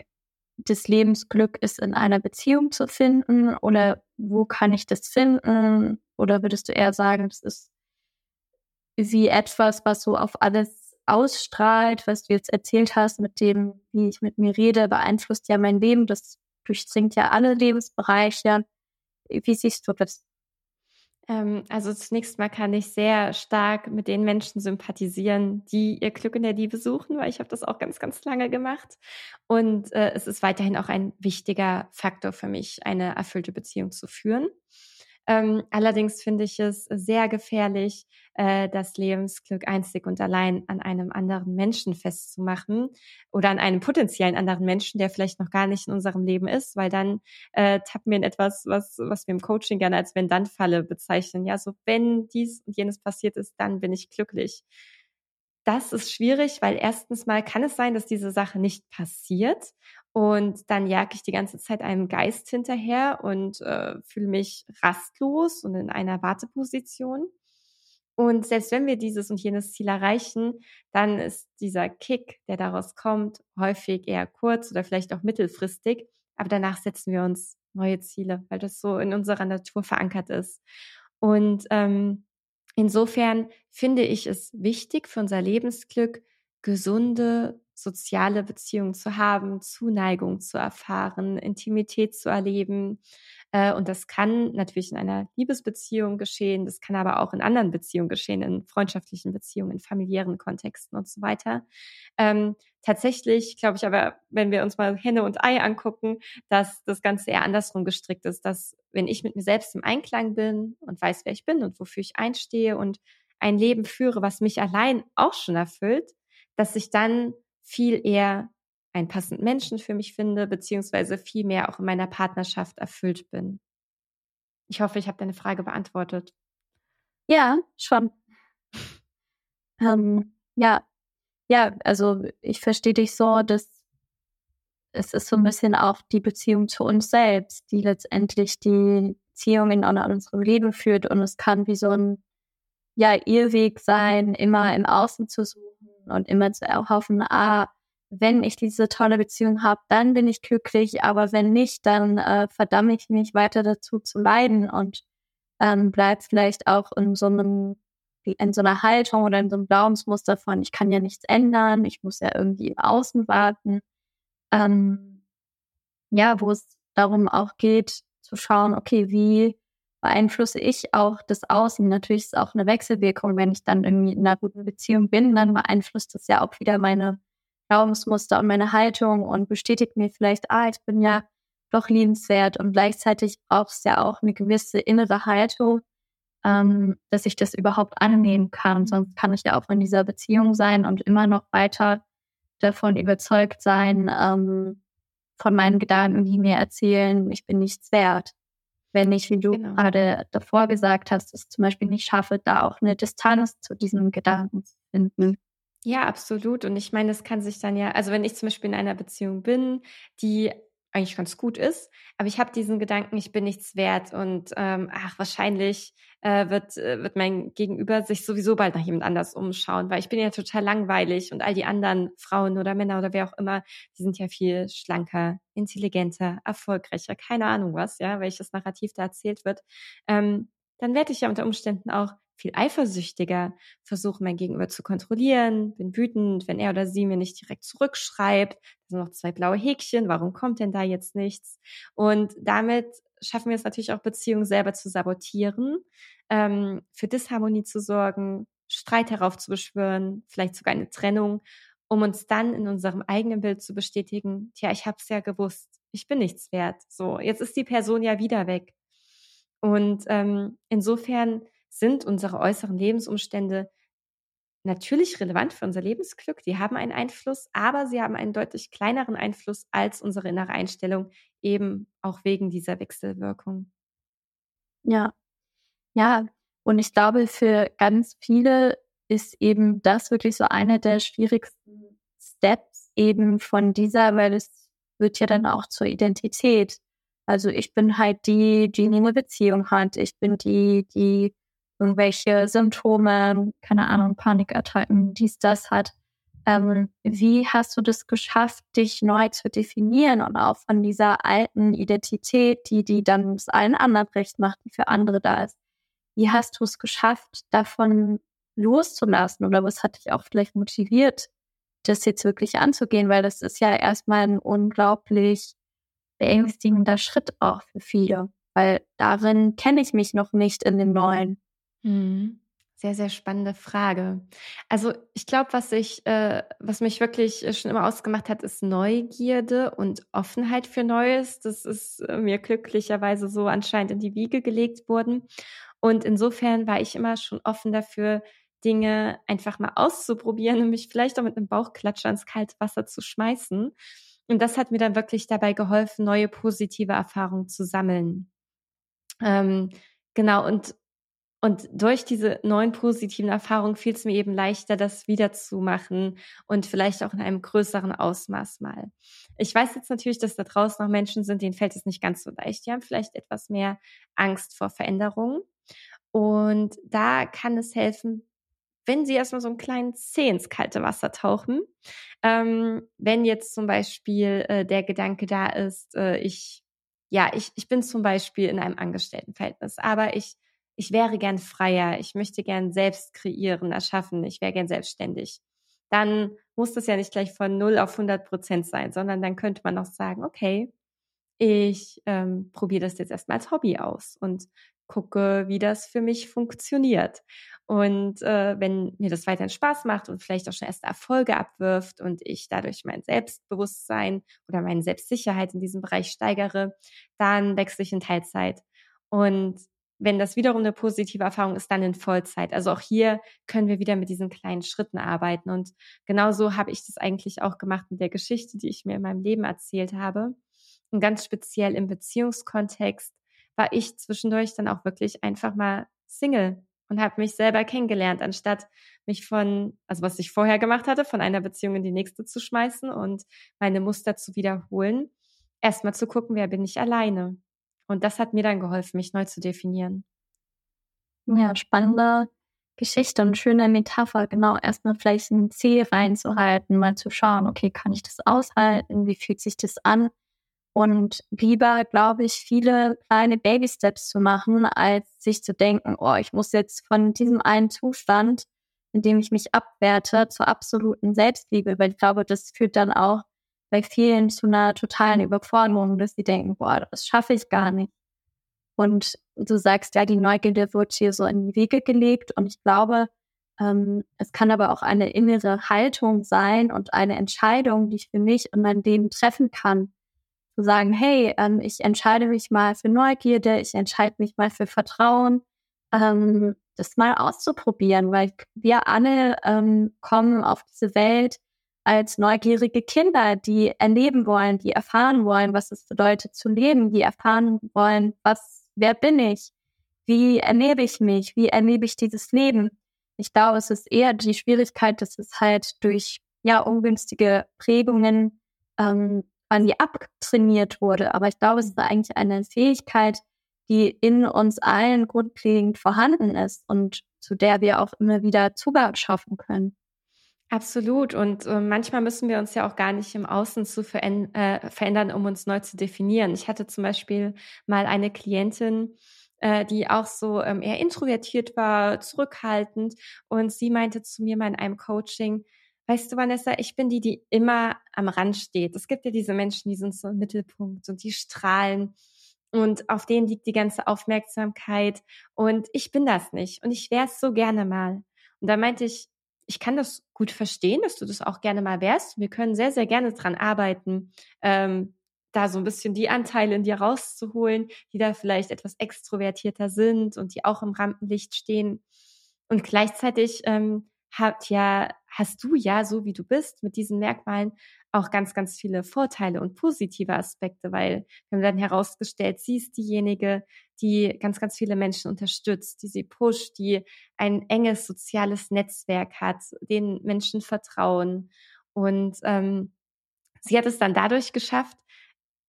das Lebensglück ist in einer Beziehung zu finden, oder wo kann ich das finden? Oder würdest du eher sagen, das ist wie etwas, was so auf alles ausstrahlt, was du jetzt erzählt hast, mit dem, wie ich mit mir rede, beeinflusst ja mein Leben, das durchdringt ja alle Lebensbereiche. Wie siehst du das? Also zunächst mal kann ich sehr stark mit den Menschen sympathisieren, die ihr Glück in der Liebe suchen, weil ich habe das auch ganz, ganz lange gemacht. Und es ist weiterhin auch ein wichtiger Faktor für mich, eine erfüllte Beziehung zu führen. Allerdings finde ich es sehr gefährlich, das Lebensglück einzig und allein an einem anderen Menschen festzumachen oder an einem potenziellen anderen Menschen, der vielleicht noch gar nicht in unserem Leben ist, weil dann tappen wir in etwas, was wir im Coaching gerne als Wenn-Dann-Falle bezeichnen. Ja, so wenn dies und jenes passiert ist, dann bin ich glücklich. Das ist schwierig, weil erstens mal kann es sein, dass diese Sache nicht passiert, und dann jag ich die ganze Zeit einem Geist hinterher und fühle mich rastlos und in einer Warteposition. Und selbst wenn wir dieses und jenes Ziel erreichen, dann ist dieser Kick, der daraus kommt, häufig eher kurz oder vielleicht auch mittelfristig. Aber danach setzen wir uns neue Ziele, weil das so in unserer Natur verankert ist. Und insofern finde ich es wichtig, für unser Lebensglück gesunde soziale Beziehungen zu haben, Zuneigung zu erfahren, Intimität zu erleben. Und das kann natürlich in einer Liebesbeziehung geschehen, das kann aber auch in anderen Beziehungen geschehen, in freundschaftlichen Beziehungen, in familiären Kontexten und so weiter. Tatsächlich glaube ich aber, wenn wir uns mal Henne und Ei angucken, dass das Ganze eher andersrum gestrickt ist, dass wenn ich mit mir selbst im Einklang bin und weiß, wer ich bin und wofür ich einstehe und ein Leben führe, was mich allein auch schon erfüllt, dass ich dann viel eher einen passenden Menschen für mich finde, beziehungsweise viel mehr auch in meiner Partnerschaft erfüllt bin. Ich hoffe, ich habe deine Frage beantwortet. Ja, schon. Ja, ja, also ich verstehe dich so, dass es ist so ein bisschen auch die Beziehung zu uns selbst, die letztendlich die Beziehung in unserem Leben führt, und es kann wie so ein Irrweg sein, immer im Außen zu suchen und immer zu erhoffen, wenn ich diese tolle Beziehung habe, dann bin ich glücklich, aber wenn nicht, dann verdamme ich mich weiter dazu zu leiden und bleibt vielleicht auch in so einer Haltung oder in so einem Glaubensmuster von, ich kann ja nichts ändern, ich muss ja irgendwie im Außen warten. Wo es darum auch geht, zu schauen, okay, wie beeinflusse ich auch das Außen? Natürlich ist es auch eine Wechselwirkung, wenn ich dann irgendwie in einer guten Beziehung bin, dann beeinflusst das ja auch wieder meine Glaubensmuster und meine Haltung und bestätigt mir vielleicht, ich bin ja doch liebenswert, und gleichzeitig braucht es ja auch eine gewisse innere Haltung, dass ich das überhaupt annehmen kann. Sonst kann ich ja auch in dieser Beziehung sein und immer noch weiter davon überzeugt sein, von meinen Gedanken, die mir erzählen, ich bin nichts wert. Wenn ich, wie du gerade davor gesagt hast, es zum Beispiel nicht schaffe, da auch eine Distanz zu diesem Gedanken zu finden. Ja, absolut. Und ich meine, das kann sich dann ja, also wenn ich zum Beispiel in einer Beziehung bin, die eigentlich ganz gut ist, aber ich habe diesen Gedanken, ich bin nichts wert, und wahrscheinlich wird mein Gegenüber sich sowieso bald nach jemand anders umschauen, weil ich bin ja total langweilig und all die anderen Frauen oder Männer oder wer auch immer, die sind ja viel schlanker, intelligenter, erfolgreicher, keine Ahnung was, ja, welches Narrativ da erzählt wird, dann werde ich ja unter Umständen auch viel eifersüchtiger, versuche mein Gegenüber zu kontrollieren, bin wütend, wenn er oder sie mir nicht direkt zurückschreibt, da sind noch 2 blaue Häkchen, warum kommt denn da jetzt nichts? Und damit schaffen wir es natürlich auch, Beziehungen selber zu sabotieren, für Disharmonie zu sorgen, Streit heraufzubeschwören, vielleicht sogar eine Trennung, um uns dann in unserem eigenen Bild zu bestätigen, tja, ich habe es ja gewusst, ich bin nichts wert, so, jetzt ist die Person ja wieder weg. Und insofern sind unsere äußeren Lebensumstände natürlich relevant für unser Lebensglück. Die haben einen Einfluss, aber sie haben einen deutlich kleineren Einfluss als unsere innere Einstellung, eben auch wegen dieser Wechselwirkung. Ja. Und ich glaube, für ganz viele ist eben das wirklich so einer der schwierigsten Steps eben von dieser, weil es wird ja dann auch zur Identität. Also ich bin halt die eine Beziehung hat. Ich bin die irgendwelche Symptome, keine Ahnung, Panikattacken, dies, das hat. Wie hast du das geschafft, dich neu zu definieren und auch von dieser alten Identität, die dann es allen anderen recht macht, die für andere da ist? Wie hast du es geschafft, davon loszulassen? Oder was hat dich auch vielleicht motiviert, das jetzt wirklich anzugehen? Weil das ist ja erstmal ein unglaublich beängstigender Schritt auch für viele. Weil darin kenne ich mich noch nicht in dem Neuen. Sehr, sehr spannende Frage. Also ich glaube, was mich wirklich schon immer ausgemacht hat, ist Neugierde und Offenheit für Neues. Das ist mir glücklicherweise so anscheinend in die Wiege gelegt worden. Und insofern war ich immer schon offen dafür, Dinge einfach mal auszuprobieren und mich vielleicht auch mit einem Bauchklatscher ins kalte Wasser zu schmeißen. Und das hat mir dann wirklich dabei geholfen, neue positive Erfahrungen zu sammeln. Und durch diese neuen positiven Erfahrungen fiel es mir eben leichter, das wieder zu machen und vielleicht auch in einem größeren Ausmaß mal. Ich weiß jetzt natürlich, dass da draußen noch Menschen sind, denen fällt es nicht ganz so leicht. Die haben vielleicht etwas mehr Angst vor Veränderungen. Und da kann es helfen, wenn sie erstmal so einen kleinen Zeh ins kalte Wasser tauchen. Wenn jetzt zum Beispiel der Gedanke da ist, ich bin zum Beispiel in einem Angestelltenverhältnis, aber ich wäre gern freier, ich möchte gern selbst kreieren, erschaffen, ich wäre gern selbstständig. Dann muss das ja nicht gleich von 0 auf 100% sein, sondern dann könnte man auch sagen, okay, ich probiere das jetzt erstmal als Hobby aus und gucke, wie das für mich funktioniert. Und wenn mir das weiterhin Spaß macht und vielleicht auch schon erste Erfolge abwirft und ich dadurch mein Selbstbewusstsein oder meine Selbstsicherheit in diesem Bereich steigere, dann wechsle ich in Teilzeit. Und wenn das wiederum eine positive Erfahrung ist, dann in Vollzeit. Also auch hier können wir wieder mit diesen kleinen Schritten arbeiten. Und genauso habe ich das eigentlich auch gemacht mit der Geschichte, die ich mir in meinem Leben erzählt habe. Und ganz speziell im Beziehungskontext war ich zwischendurch dann auch wirklich einfach mal Single und habe mich selber kennengelernt, anstatt mich was ich vorher gemacht hatte, von einer Beziehung in die nächste zu schmeißen und meine Muster zu wiederholen, erstmal zu gucken, wer bin ich alleine. Und das hat mir dann geholfen, mich neu zu definieren. Ja, spannende Geschichte und schöne Metapher, genau, erstmal vielleicht ein Ziel reinzuhalten, mal zu schauen, okay, kann ich das aushalten, wie fühlt sich das an? Und lieber, glaube ich, viele kleine Baby-Steps zu machen, als sich zu denken, oh, ich muss jetzt von diesem einen Zustand, in dem ich mich abwerte, zur absoluten Selbstliebe, weil ich glaube, das führt dann auch bei vielen zu einer totalen Überforderung, dass sie denken, boah, das schaffe ich gar nicht. Und du sagst, ja, die Neugierde wird hier so in die Wiege gelegt. Und ich glaube, es kann aber auch eine innere Haltung sein und eine Entscheidung, die ich für mich und mein Leben treffen kann. Zu sagen, hey, ich entscheide mich mal für Neugierde, ich entscheide mich mal für Vertrauen, das mal auszuprobieren. Weil wir alle kommen auf diese Welt als neugierige Kinder, die erleben wollen, die erfahren wollen, was es bedeutet zu leben, die erfahren wollen, wer bin ich? Wie erlebe ich mich? Wie erlebe ich dieses Leben? Ich glaube, es ist eher die Schwierigkeit, dass es halt durch ungünstige Prägungen quasi abtrainiert wurde. Aber ich glaube, es ist eigentlich eine Fähigkeit, die in uns allen grundlegend vorhanden ist und zu der wir auch immer wieder Zugang schaffen können. Absolut. Und manchmal müssen wir uns ja auch gar nicht im Außen zu verändern, um uns neu zu definieren. Ich hatte zum Beispiel mal eine Klientin, die auch so eher introvertiert war, zurückhaltend. Und sie meinte zu mir mal in einem Coaching, weißt du, Vanessa, ich bin die immer am Rand steht. Es gibt ja diese Menschen, die sind so im Mittelpunkt und die strahlen. Und auf denen liegt die ganze Aufmerksamkeit. Und ich bin das nicht. Und ich wäre es so gerne mal. Und da meinte ich, ich kann das gut verstehen, dass du das auch gerne mal wärst. Wir können sehr, sehr gerne dran arbeiten, da so ein bisschen die Anteile in dir rauszuholen, die da vielleicht etwas extrovertierter sind und die auch im Rampenlicht stehen. Und gleichzeitig hast du ja, so wie du bist, mit diesen Merkmalen auch ganz, ganz viele Vorteile und positive Aspekte, weil wir haben dann herausgestellt, sie ist diejenige, die ganz, ganz viele Menschen unterstützt, die sie pusht, die ein enges soziales Netzwerk hat, den Menschen vertrauen. Und sie hat es dann dadurch geschafft,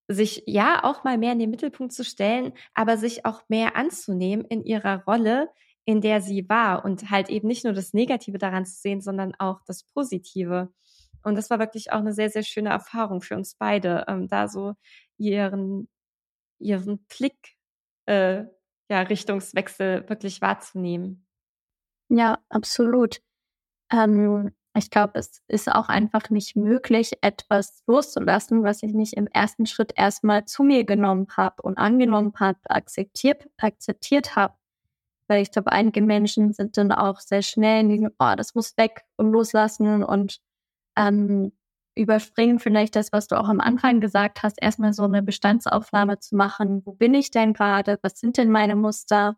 sich ja auch mal mehr in den Mittelpunkt zu stellen, aber sich auch mehr anzunehmen in ihrer Rolle, in der sie war und halt eben nicht nur das Negative daran zu sehen, sondern auch das Positive. Und das war wirklich auch eine sehr, sehr schöne Erfahrung für uns beide, da so ihren Blick, Richtungswechsel wirklich wahrzunehmen. Ja, absolut. Ich glaube, es ist auch einfach nicht möglich, etwas loszulassen, was ich nicht im ersten Schritt erstmal zu mir genommen habe und angenommen habe, akzeptiert habe. Weil ich glaube, einige Menschen sind dann auch sehr schnell in diesem, oh, das muss weg und loslassen und überspringen vielleicht das, was du auch am Anfang gesagt hast, erstmal so eine Bestandsaufnahme zu machen. Wo bin ich denn gerade? Was sind denn meine Muster?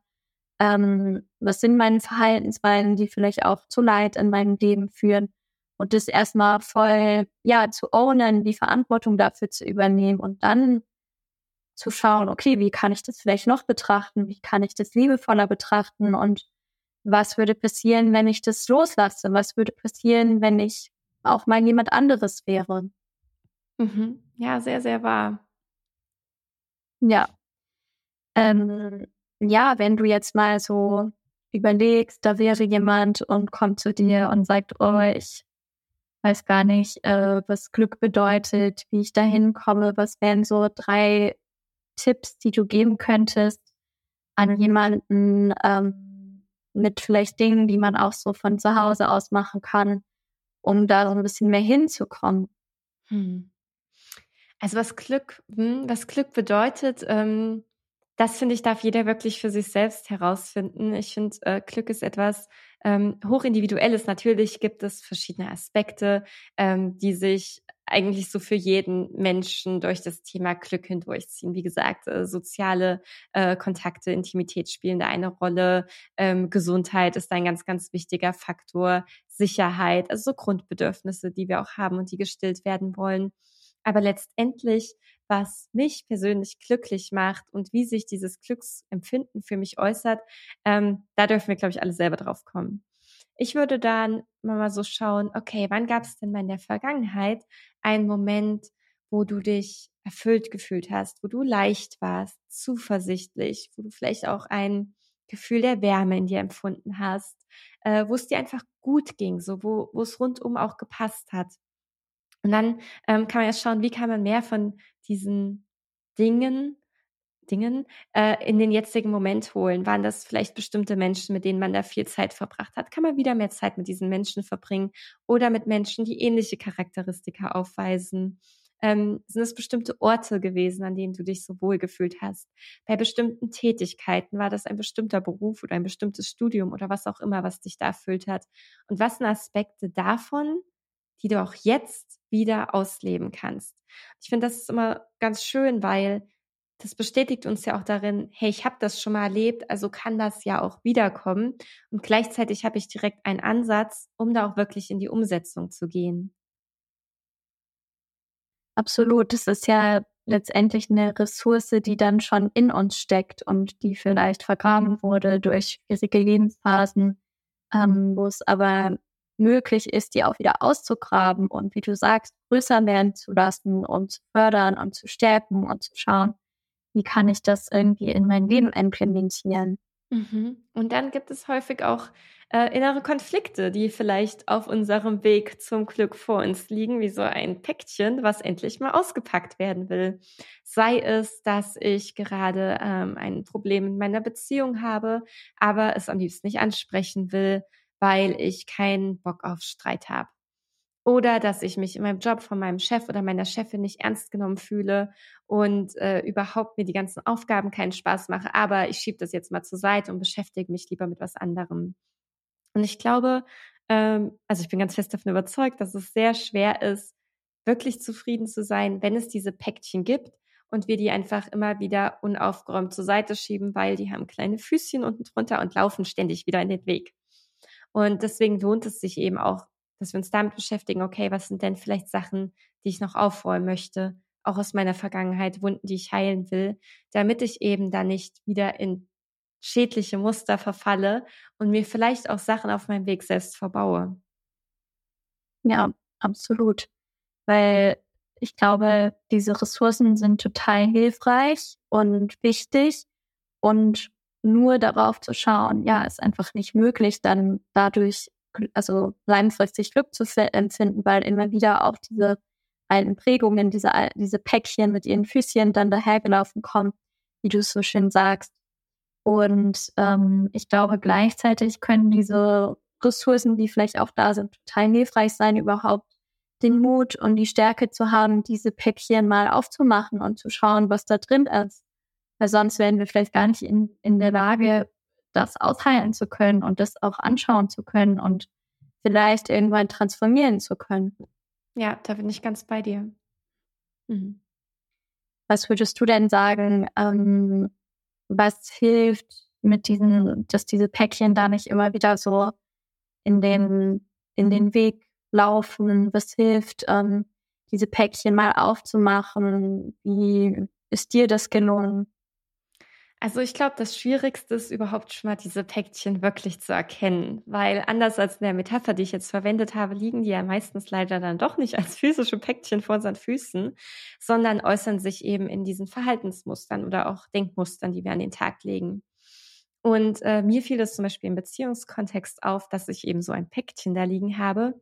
Was sind meine Verhaltensweisen, die vielleicht auch zu Leid in meinem Leben führen? Und das erstmal voll, zu ownen, die Verantwortung dafür zu übernehmen und dann zu schauen, okay, wie kann ich das vielleicht noch betrachten? Wie kann ich das liebevoller betrachten? Und was würde passieren, wenn ich das loslasse? Was würde passieren, wenn ich auch mal jemand anderes wäre? Mhm. Ja, sehr, sehr wahr. Ja. Wenn du jetzt mal so überlegst, da wäre jemand und kommt zu dir und sagt, oh, ich weiß gar nicht, was Glück bedeutet, wie ich da hinkomme, was wären so 3 Tipps, die du geben könntest an jemanden mit vielleicht Dingen, die man auch so von zu Hause aus machen kann, um da so ein bisschen mehr hinzukommen? Also was Glück bedeutet, das finde ich, darf jeder wirklich für sich selbst herausfinden. Ich finde, Glück ist etwas Hochindividuelles. Natürlich gibt es verschiedene Aspekte, die sich eigentlich so für jeden Menschen durch das Thema Glück hindurchziehen. Wie gesagt, soziale Kontakte, Intimität spielen da eine Rolle. Gesundheit ist ein ganz, ganz wichtiger Faktor. Sicherheit, also so Grundbedürfnisse, die wir auch haben und die gestillt werden wollen. Aber letztendlich was mich persönlich glücklich macht und wie sich dieses Glücksempfinden für mich äußert, da dürfen wir, glaube ich, alle selber drauf kommen. Ich würde dann mal so schauen, okay, wann gab es denn mal in der Vergangenheit einen Moment, wo du dich erfüllt gefühlt hast, wo du leicht warst, zuversichtlich, wo du vielleicht auch ein Gefühl der Wärme in dir empfunden hast, wo es dir einfach gut ging, so wo es rundum auch gepasst hat. Und dann kann man ja schauen, wie kann man mehr von diesen Dingen in den jetzigen Moment holen. Waren das vielleicht bestimmte Menschen, mit denen man da viel Zeit verbracht hat? Kann man wieder mehr Zeit mit diesen Menschen verbringen oder mit Menschen, die ähnliche Charakteristika aufweisen? Sind es bestimmte Orte gewesen, an denen du dich so wohl gefühlt hast? Bei bestimmten Tätigkeiten, war das ein bestimmter Beruf oder ein bestimmtes Studium oder was auch immer, was dich da erfüllt hat? Und was sind Aspekte davon, die du auch jetzt wieder ausleben kannst? Ich finde, das ist immer ganz schön, weil das bestätigt uns ja auch darin, hey, ich habe das schon mal erlebt, also kann das ja auch wiederkommen. Und gleichzeitig habe ich direkt einen Ansatz, um da auch wirklich in die Umsetzung zu gehen. Absolut, das ist ja letztendlich eine Ressource, die dann schon in uns steckt und die vielleicht vergraben wurde durch schwierige Lebensphasen, wo es aber möglich ist, die auch wieder auszugraben und, wie du sagst, größer werden zu lassen und zu fördern und zu stärken und zu schauen, wie kann ich das irgendwie in mein Leben implementieren. Und dann gibt es häufig auch innere Konflikte, die vielleicht auf unserem Weg zum Glück vor uns liegen, wie so ein Päckchen, was endlich mal ausgepackt werden will. Sei es, dass ich gerade ein Problem in meiner Beziehung habe, aber es am liebsten nicht ansprechen will, weil ich keinen Bock auf Streit habe. Oder dass ich mich in meinem Job von meinem Chef oder meiner Chefin nicht ernst genommen fühle und überhaupt mir die ganzen Aufgaben keinen Spaß mache, aber ich schiebe das jetzt mal zur Seite und beschäftige mich lieber mit was anderem. Und ich glaube, ich bin ganz fest davon überzeugt, dass es sehr schwer ist, wirklich zufrieden zu sein, wenn es diese Päckchen gibt und wir die einfach immer wieder unaufgeräumt zur Seite schieben, weil die haben kleine Füßchen unten drunter und laufen ständig wieder in den Weg. Und deswegen lohnt es sich eben auch, dass wir uns damit beschäftigen, okay, was sind denn vielleicht Sachen, die ich noch aufräumen möchte, auch aus meiner Vergangenheit, Wunden, die ich heilen will, damit ich eben da nicht wieder in schädliche Muster verfalle und mir vielleicht auch Sachen auf meinem Weg selbst verbaue. Ja, absolut. Weil ich glaube, diese Ressourcen sind total hilfreich und wichtig, und nur darauf zu schauen, ja, ist einfach nicht möglich, dann dadurch langfristig Glück zu empfinden, weil immer wieder auch diese alten Prägungen, diese Päckchen mit ihren Füßchen dann dahergelaufen kommen, wie du es so schön sagst. Und ich glaube, gleichzeitig können diese Ressourcen, die vielleicht auch da sind, total hilfreich sein, überhaupt den Mut und die Stärke zu haben, diese Päckchen mal aufzumachen und zu schauen, was da drin ist. Weil sonst wären wir vielleicht gar nicht in der Lage, das ausheilen zu können und das auch anschauen zu können und vielleicht irgendwann transformieren zu können. Ja, da bin ich ganz bei dir. Mhm. Was würdest du denn sagen, was hilft dass diese Päckchen da nicht immer wieder so in den Weg laufen? Was hilft, diese Päckchen mal aufzumachen? Wie ist dir das gelungen? Also ich glaube, das Schwierigste ist überhaupt schon mal, diese Päckchen wirklich zu erkennen, weil anders als in der Metapher, die ich jetzt verwendet habe, liegen die ja meistens leider dann doch nicht als physische Päckchen vor unseren Füßen, sondern äußern sich eben in diesen Verhaltensmustern oder auch Denkmustern, die wir an den Tag legen. Und mir fiel das zum Beispiel im Beziehungskontext auf, dass ich eben so ein Päckchen da liegen habe,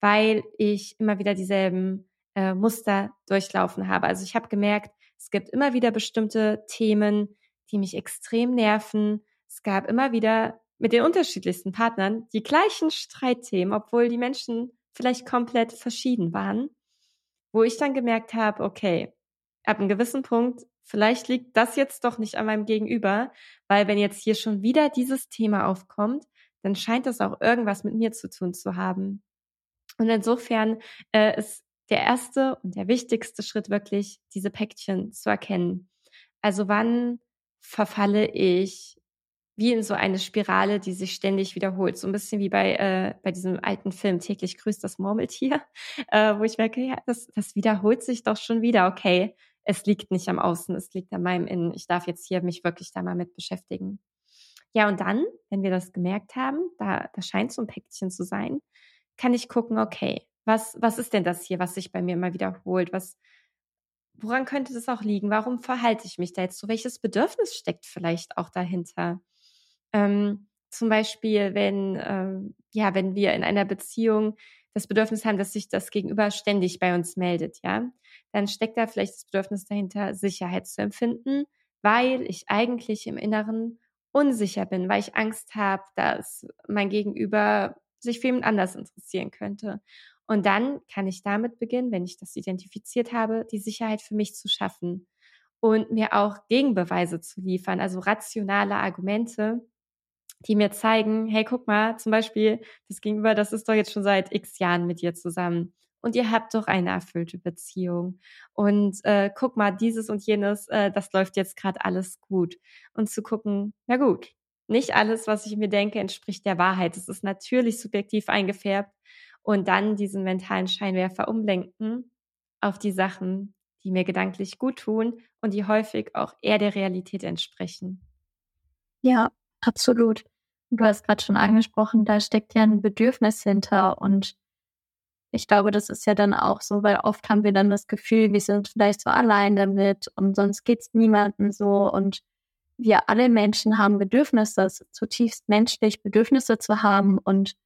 weil ich immer wieder dieselben Muster durchlaufen habe. Also ich habe gemerkt, es gibt immer wieder bestimmte Themen, die mich extrem nerven. Es gab immer wieder mit den unterschiedlichsten Partnern die gleichen Streitthemen, obwohl die Menschen vielleicht komplett verschieden waren, wo ich dann gemerkt habe, okay, ab einem gewissen Punkt, vielleicht liegt das jetzt doch nicht an meinem Gegenüber, weil wenn jetzt hier schon wieder dieses Thema aufkommt, dann scheint das auch irgendwas mit mir zu tun zu haben. Und insofern ist der erste und der wichtigste Schritt wirklich, diese Päckchen zu erkennen. Also wann verfalle ich wie in so eine Spirale, die sich ständig wiederholt. So ein bisschen wie bei diesem alten Film Täglich grüßt das Murmeltier, wo ich merke, ja, das wiederholt sich doch schon wieder. Okay, es liegt nicht am Außen, es liegt an meinem Innen. Ich darf jetzt hier mich wirklich da mal mit beschäftigen. Ja, und dann, wenn wir das gemerkt haben, da scheint so ein Päckchen zu sein, kann ich gucken, okay, was ist denn das hier, was sich bei mir immer wiederholt? Woran könnte das auch liegen? Warum verhalte ich mich da jetzt so? Welches Bedürfnis steckt vielleicht auch dahinter? Zum Beispiel, wenn wir in einer Beziehung das Bedürfnis haben, dass sich das Gegenüber ständig bei uns meldet, ja, dann steckt da vielleicht das Bedürfnis dahinter, Sicherheit zu empfinden, weil ich eigentlich im Inneren unsicher bin, weil ich Angst habe, dass mein Gegenüber sich für jemand anders interessieren könnte. Und dann kann ich damit beginnen, wenn ich das identifiziert habe, die Sicherheit für mich zu schaffen und mir auch Gegenbeweise zu liefern, also rationale Argumente, die mir zeigen, hey, guck mal, zum Beispiel das Gegenüber, das ist doch jetzt schon seit x Jahren mit dir zusammen und ihr habt doch eine erfüllte Beziehung und guck mal, dieses und jenes, das läuft jetzt gerade alles gut und zu gucken, na gut, nicht alles, was ich mir denke, entspricht der Wahrheit, es ist natürlich subjektiv eingefärbt und dann diesen mentalen Scheinwerfer umlenken auf die Sachen, die mir gedanklich gut tun und die häufig auch eher der Realität entsprechen. Ja, absolut. Du hast gerade schon angesprochen, da steckt ja ein Bedürfnis hinter und ich glaube, das ist ja dann auch so, weil oft haben wir dann das Gefühl, wir sind vielleicht so allein damit und sonst geht es niemandem so und wir alle Menschen haben Bedürfnisse, das ist zutiefst menschlich, Bedürfnisse zu haben und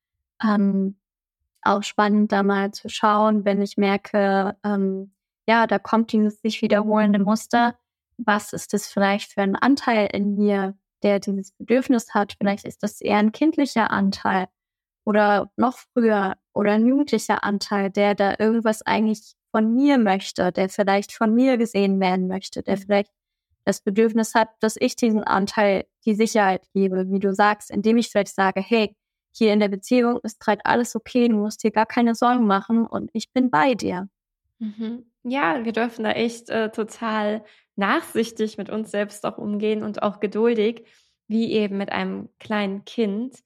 auch spannend da mal zu schauen, wenn ich merke, da kommt dieses sich wiederholende Muster, was ist das vielleicht für ein Anteil in mir, der dieses Bedürfnis hat, vielleicht ist das eher ein kindlicher Anteil oder noch früher oder ein jugendlicher Anteil, der da irgendwas eigentlich von mir möchte, der vielleicht von mir gesehen werden möchte, der vielleicht das Bedürfnis hat, dass ich diesen Anteil die Sicherheit gebe, wie du sagst, indem ich vielleicht sage, hey, hier in der Beziehung ist halt alles okay, du musst dir gar keine Sorgen machen und ich bin bei dir. Mhm. Ja, wir dürfen da echt total nachsichtig mit uns selbst auch umgehen und auch geduldig, wie eben mit einem kleinen Kind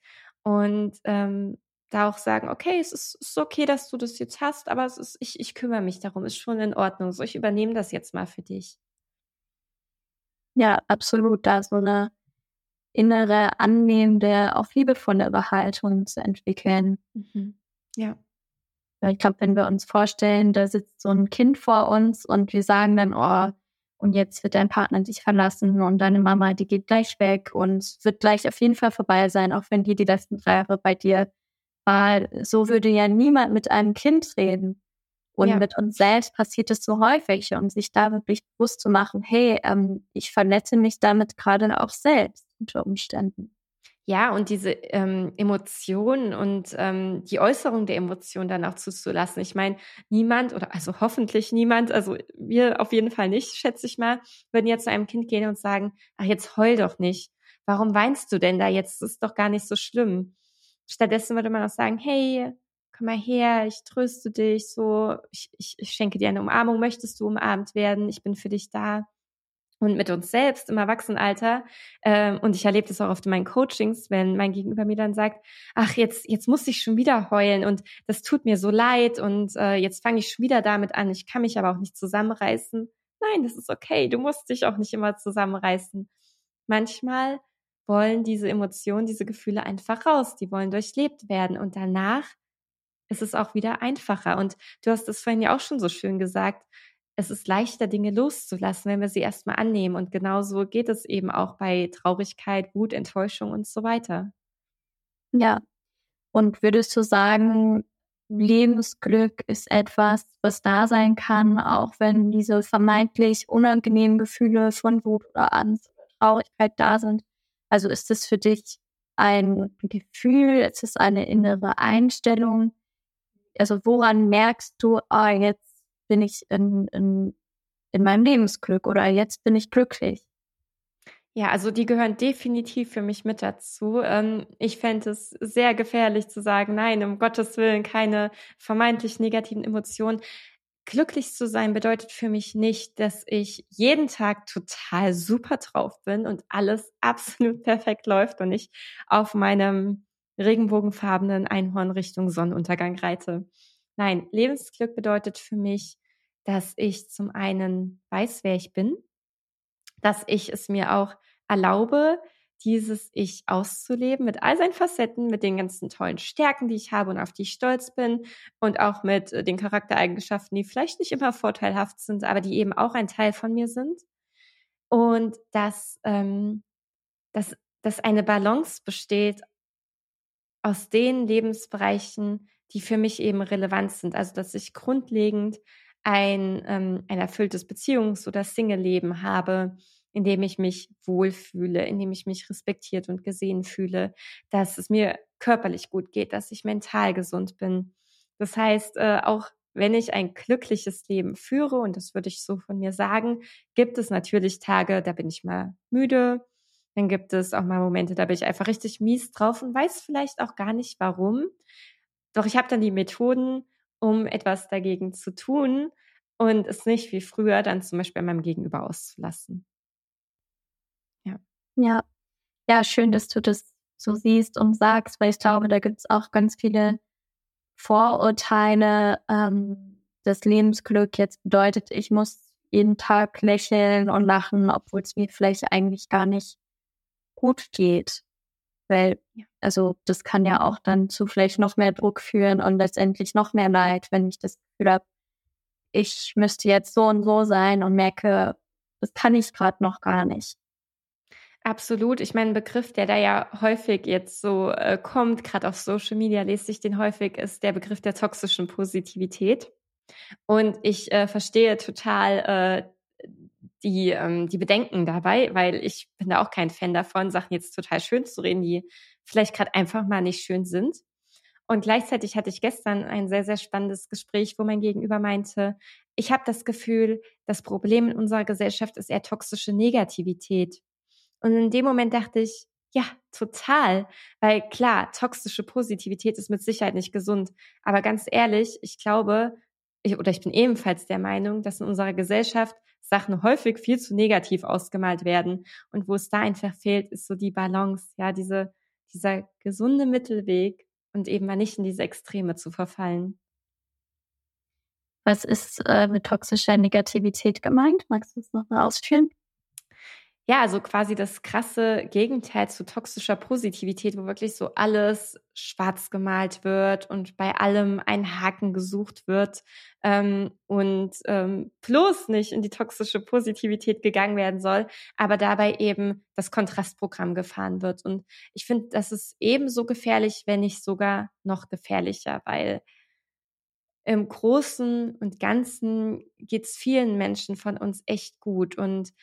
und da auch sagen, okay, es ist okay, dass du das jetzt hast, aber ich kümmere mich darum, ist schon in Ordnung, so ich übernehme das jetzt mal für dich. Ja, absolut, da so eine innere, annehmende, auch liebevolle Haltung zu entwickeln. Mhm. Ja. Ich glaube, wenn wir uns vorstellen, da sitzt so ein Kind vor uns und wir sagen dann, oh, und jetzt wird dein Partner dich verlassen und deine Mama, die geht gleich weg und es wird gleich auf jeden Fall vorbei sein, auch wenn die letzten 3 Jahre bei dir war. So würde ja niemand mit einem Kind reden. Und mit uns selbst passiert es so häufig. Und sich da wirklich bewusst zu machen, hey, ich verletze mich damit gerade auch selbst unter Umständen. Ja, und diese Emotionen und die Äußerung der Emotionen dann auch zuzulassen. Ich meine, niemand oder also hoffentlich niemand, also wir auf jeden Fall nicht, schätze ich mal, würden jetzt zu einem Kind gehen und sagen, ach, jetzt heul doch nicht. Warum weinst du denn da jetzt? Das ist doch gar nicht so schlimm. Stattdessen würde man auch sagen, hey, komm mal her, ich tröste dich, so, ich schenke dir eine Umarmung, möchtest du umarmt werden? Ich bin für dich da. Und mit uns selbst im Erwachsenenalter, und ich erlebe das auch oft in meinen Coachings, wenn mein Gegenüber mir dann sagt, ach, jetzt muss ich schon wieder heulen und das tut mir so leid und jetzt fange ich schon wieder damit an, ich kann mich aber auch nicht zusammenreißen. Nein, das ist okay, du musst dich auch nicht immer zusammenreißen. Manchmal wollen diese Emotionen, diese Gefühle einfach raus, die wollen durchlebt werden und danach ist es auch wieder einfacher. Und du hast das vorhin ja auch schon so schön gesagt, es ist leichter, Dinge loszulassen, wenn wir sie erstmal annehmen. Und genauso geht es eben auch bei Traurigkeit, Wut, Enttäuschung und so weiter. Ja. Und würdest du sagen, Lebensglück ist etwas, was da sein kann, auch wenn diese vermeintlich unangenehmen Gefühle von Wut oder Angst oder Traurigkeit da sind? Also ist es für dich ein Gefühl? Ist es eine innere Einstellung? Also woran merkst du, jetzt bin ich in meinem Lebensglück oder jetzt bin ich glücklich? Ja, also die gehören definitiv für mich mit dazu. Ich fände es sehr gefährlich zu sagen, nein, um Gottes Willen, keine vermeintlich negativen Emotionen. Glücklich zu sein bedeutet für mich nicht, dass ich jeden Tag total super drauf bin und alles absolut perfekt läuft und ich auf meinem regenbogenfarbenen Einhorn Richtung Sonnenuntergang reite. Nein, Lebensglück bedeutet für mich, dass ich zum einen weiß, wer ich bin, dass ich es mir auch erlaube, dieses Ich auszuleben mit all seinen Facetten, mit den ganzen tollen Stärken, die ich habe und auf die ich stolz bin und auch mit den Charaktereigenschaften, die vielleicht nicht immer vorteilhaft sind, aber die eben auch ein Teil von mir sind. Und dass eine Balance besteht aus den Lebensbereichen, die für mich eben relevant sind. Also dass ich grundlegend ein erfülltes Beziehungs- oder Single-Leben habe, in dem ich mich wohlfühle, in dem ich mich respektiert und gesehen fühle, dass es mir körperlich gut geht, dass ich mental gesund bin. Das heißt, auch wenn ich ein glückliches Leben führe, und das würde ich so von mir sagen, gibt es natürlich Tage, da bin ich mal müde, dann gibt es auch mal Momente, da bin ich einfach richtig mies drauf und weiß vielleicht auch gar nicht, warum. Doch ich habe dann die Methoden, um etwas dagegen zu tun und es nicht wie früher dann zum Beispiel an meinem Gegenüber auszulassen. Ja, schön, dass du das so siehst und sagst, weil ich glaube, da gibt es auch ganz viele Vorurteile. Das Lebensglück jetzt bedeutet, ich muss jeden Tag lächeln und lachen, obwohl es mir vielleicht eigentlich gar nicht gut geht. Weil, also das kann ja auch dann zu vielleicht noch mehr Druck führen und letztendlich noch mehr Leid, wenn ich das Gefühl habe, ich müsste jetzt so und so sein und merke, das kann ich gerade noch gar nicht. Absolut. Ich meine, ein Begriff, der da ja häufig jetzt so kommt, gerade auf Social Media lese ich den häufig, ist der Begriff der toxischen Positivität. Und ich verstehe total die Bedenken dabei, weil ich bin da auch kein Fan davon, Sachen jetzt total schön zu reden, die vielleicht gerade einfach mal nicht schön sind. Und gleichzeitig hatte ich gestern ein sehr, sehr spannendes Gespräch, wo mein Gegenüber meinte, ich habe das Gefühl, das Problem in unserer Gesellschaft ist eher toxische Negativität. Und in dem Moment dachte ich, ja, total, weil klar, toxische Positivität ist mit Sicherheit nicht gesund. Aber ganz ehrlich, ich bin ebenfalls der Meinung, dass in unserer Gesellschaft Sachen häufig viel zu negativ ausgemalt werden. Und wo es da einfach fehlt, ist so die Balance, ja, dieser gesunde Mittelweg und eben mal nicht in diese Extreme zu verfallen. Was ist mit toxischer Negativität gemeint? Magst du es nochmal ausführen? Ja, also quasi das krasse Gegenteil zu toxischer Positivität, wo wirklich so alles schwarz gemalt wird und bei allem ein Haken gesucht wird und bloß nicht in die toxische Positivität gegangen werden soll, aber dabei eben das Kontrastprogramm gefahren wird. Und ich finde, das ist ebenso gefährlich, wenn nicht sogar noch gefährlicher, weil im Großen und Ganzen geht es vielen Menschen von uns echt gut und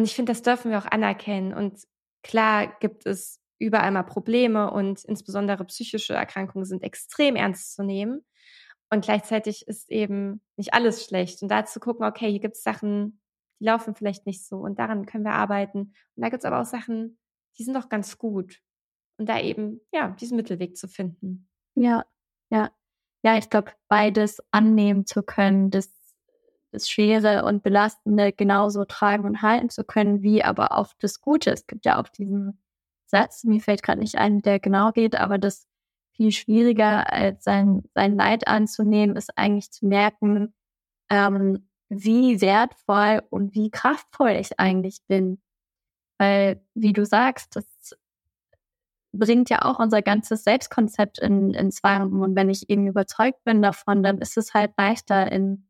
ich finde, das dürfen wir auch anerkennen. Und klar gibt es überall mal Probleme und insbesondere psychische Erkrankungen sind extrem ernst zu nehmen. Und gleichzeitig ist eben nicht alles schlecht. Und da zu gucken, okay, hier gibt es Sachen, die laufen vielleicht nicht so und daran können wir arbeiten. Und da gibt es aber auch Sachen, die sind doch ganz gut. Und da eben, ja, diesen Mittelweg zu finden. Ja, ich glaube, beides annehmen zu können, das Schwere und Belastende genauso tragen und halten zu können, wie aber auch das Gute. Es gibt ja auch diesen Satz, mir fällt gerade nicht ein, der genau geht, aber das viel schwieriger als sein Leid anzunehmen, ist eigentlich zu merken, wie wertvoll und wie kraftvoll ich eigentlich bin. Weil, wie du sagst, das bringt ja auch unser ganzes Selbstkonzept ins Wanken. Und wenn ich eben überzeugt bin davon, dann ist es halt leichter, in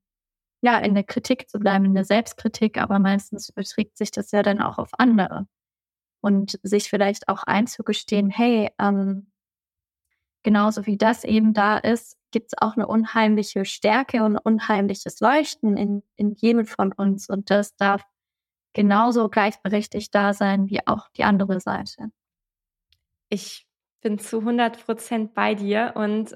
der Kritik zu bleiben, in der Selbstkritik, aber meistens überträgt sich das ja dann auch auf andere. Und sich vielleicht auch einzugestehen, hey, genauso wie das eben da ist, gibt es auch eine unheimliche Stärke und ein unheimliches Leuchten in jedem von uns. Und das darf genauso gleichberechtigt da sein, wie auch die andere Seite. Ich bin zu 100% bei dir und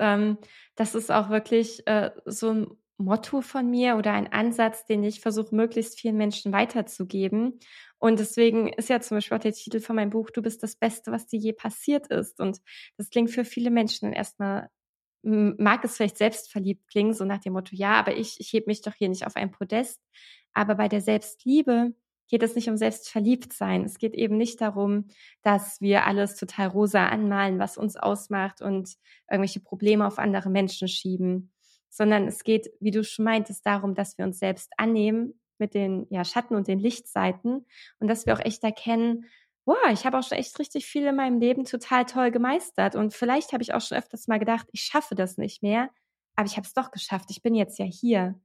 das ist auch wirklich so ein Motto von mir oder ein Ansatz, den ich versuche, möglichst vielen Menschen weiterzugeben. Und deswegen ist ja zum Beispiel auch der Titel von meinem Buch, Du bist das Beste, was dir je passiert ist. Und das klingt für viele Menschen erstmal, mag es vielleicht selbstverliebt klingen, so nach dem Motto, ja, aber ich hebe mich doch hier nicht auf ein Podest. Aber bei der Selbstliebe geht es nicht um Selbstverliebtsein. Es geht eben nicht darum, dass wir alles total rosa anmalen, was uns ausmacht und irgendwelche Probleme auf andere Menschen schieben. sondern es geht, wie du schon meintest, darum, dass wir uns selbst annehmen mit den Schatten und den Lichtseiten und dass wir auch echt erkennen, wow, ich habe auch schon echt richtig viel in meinem Leben total toll gemeistert und vielleicht habe ich auch schon öfters mal gedacht, ich schaffe das nicht mehr, aber ich habe es doch geschafft, ich bin jetzt ja hier.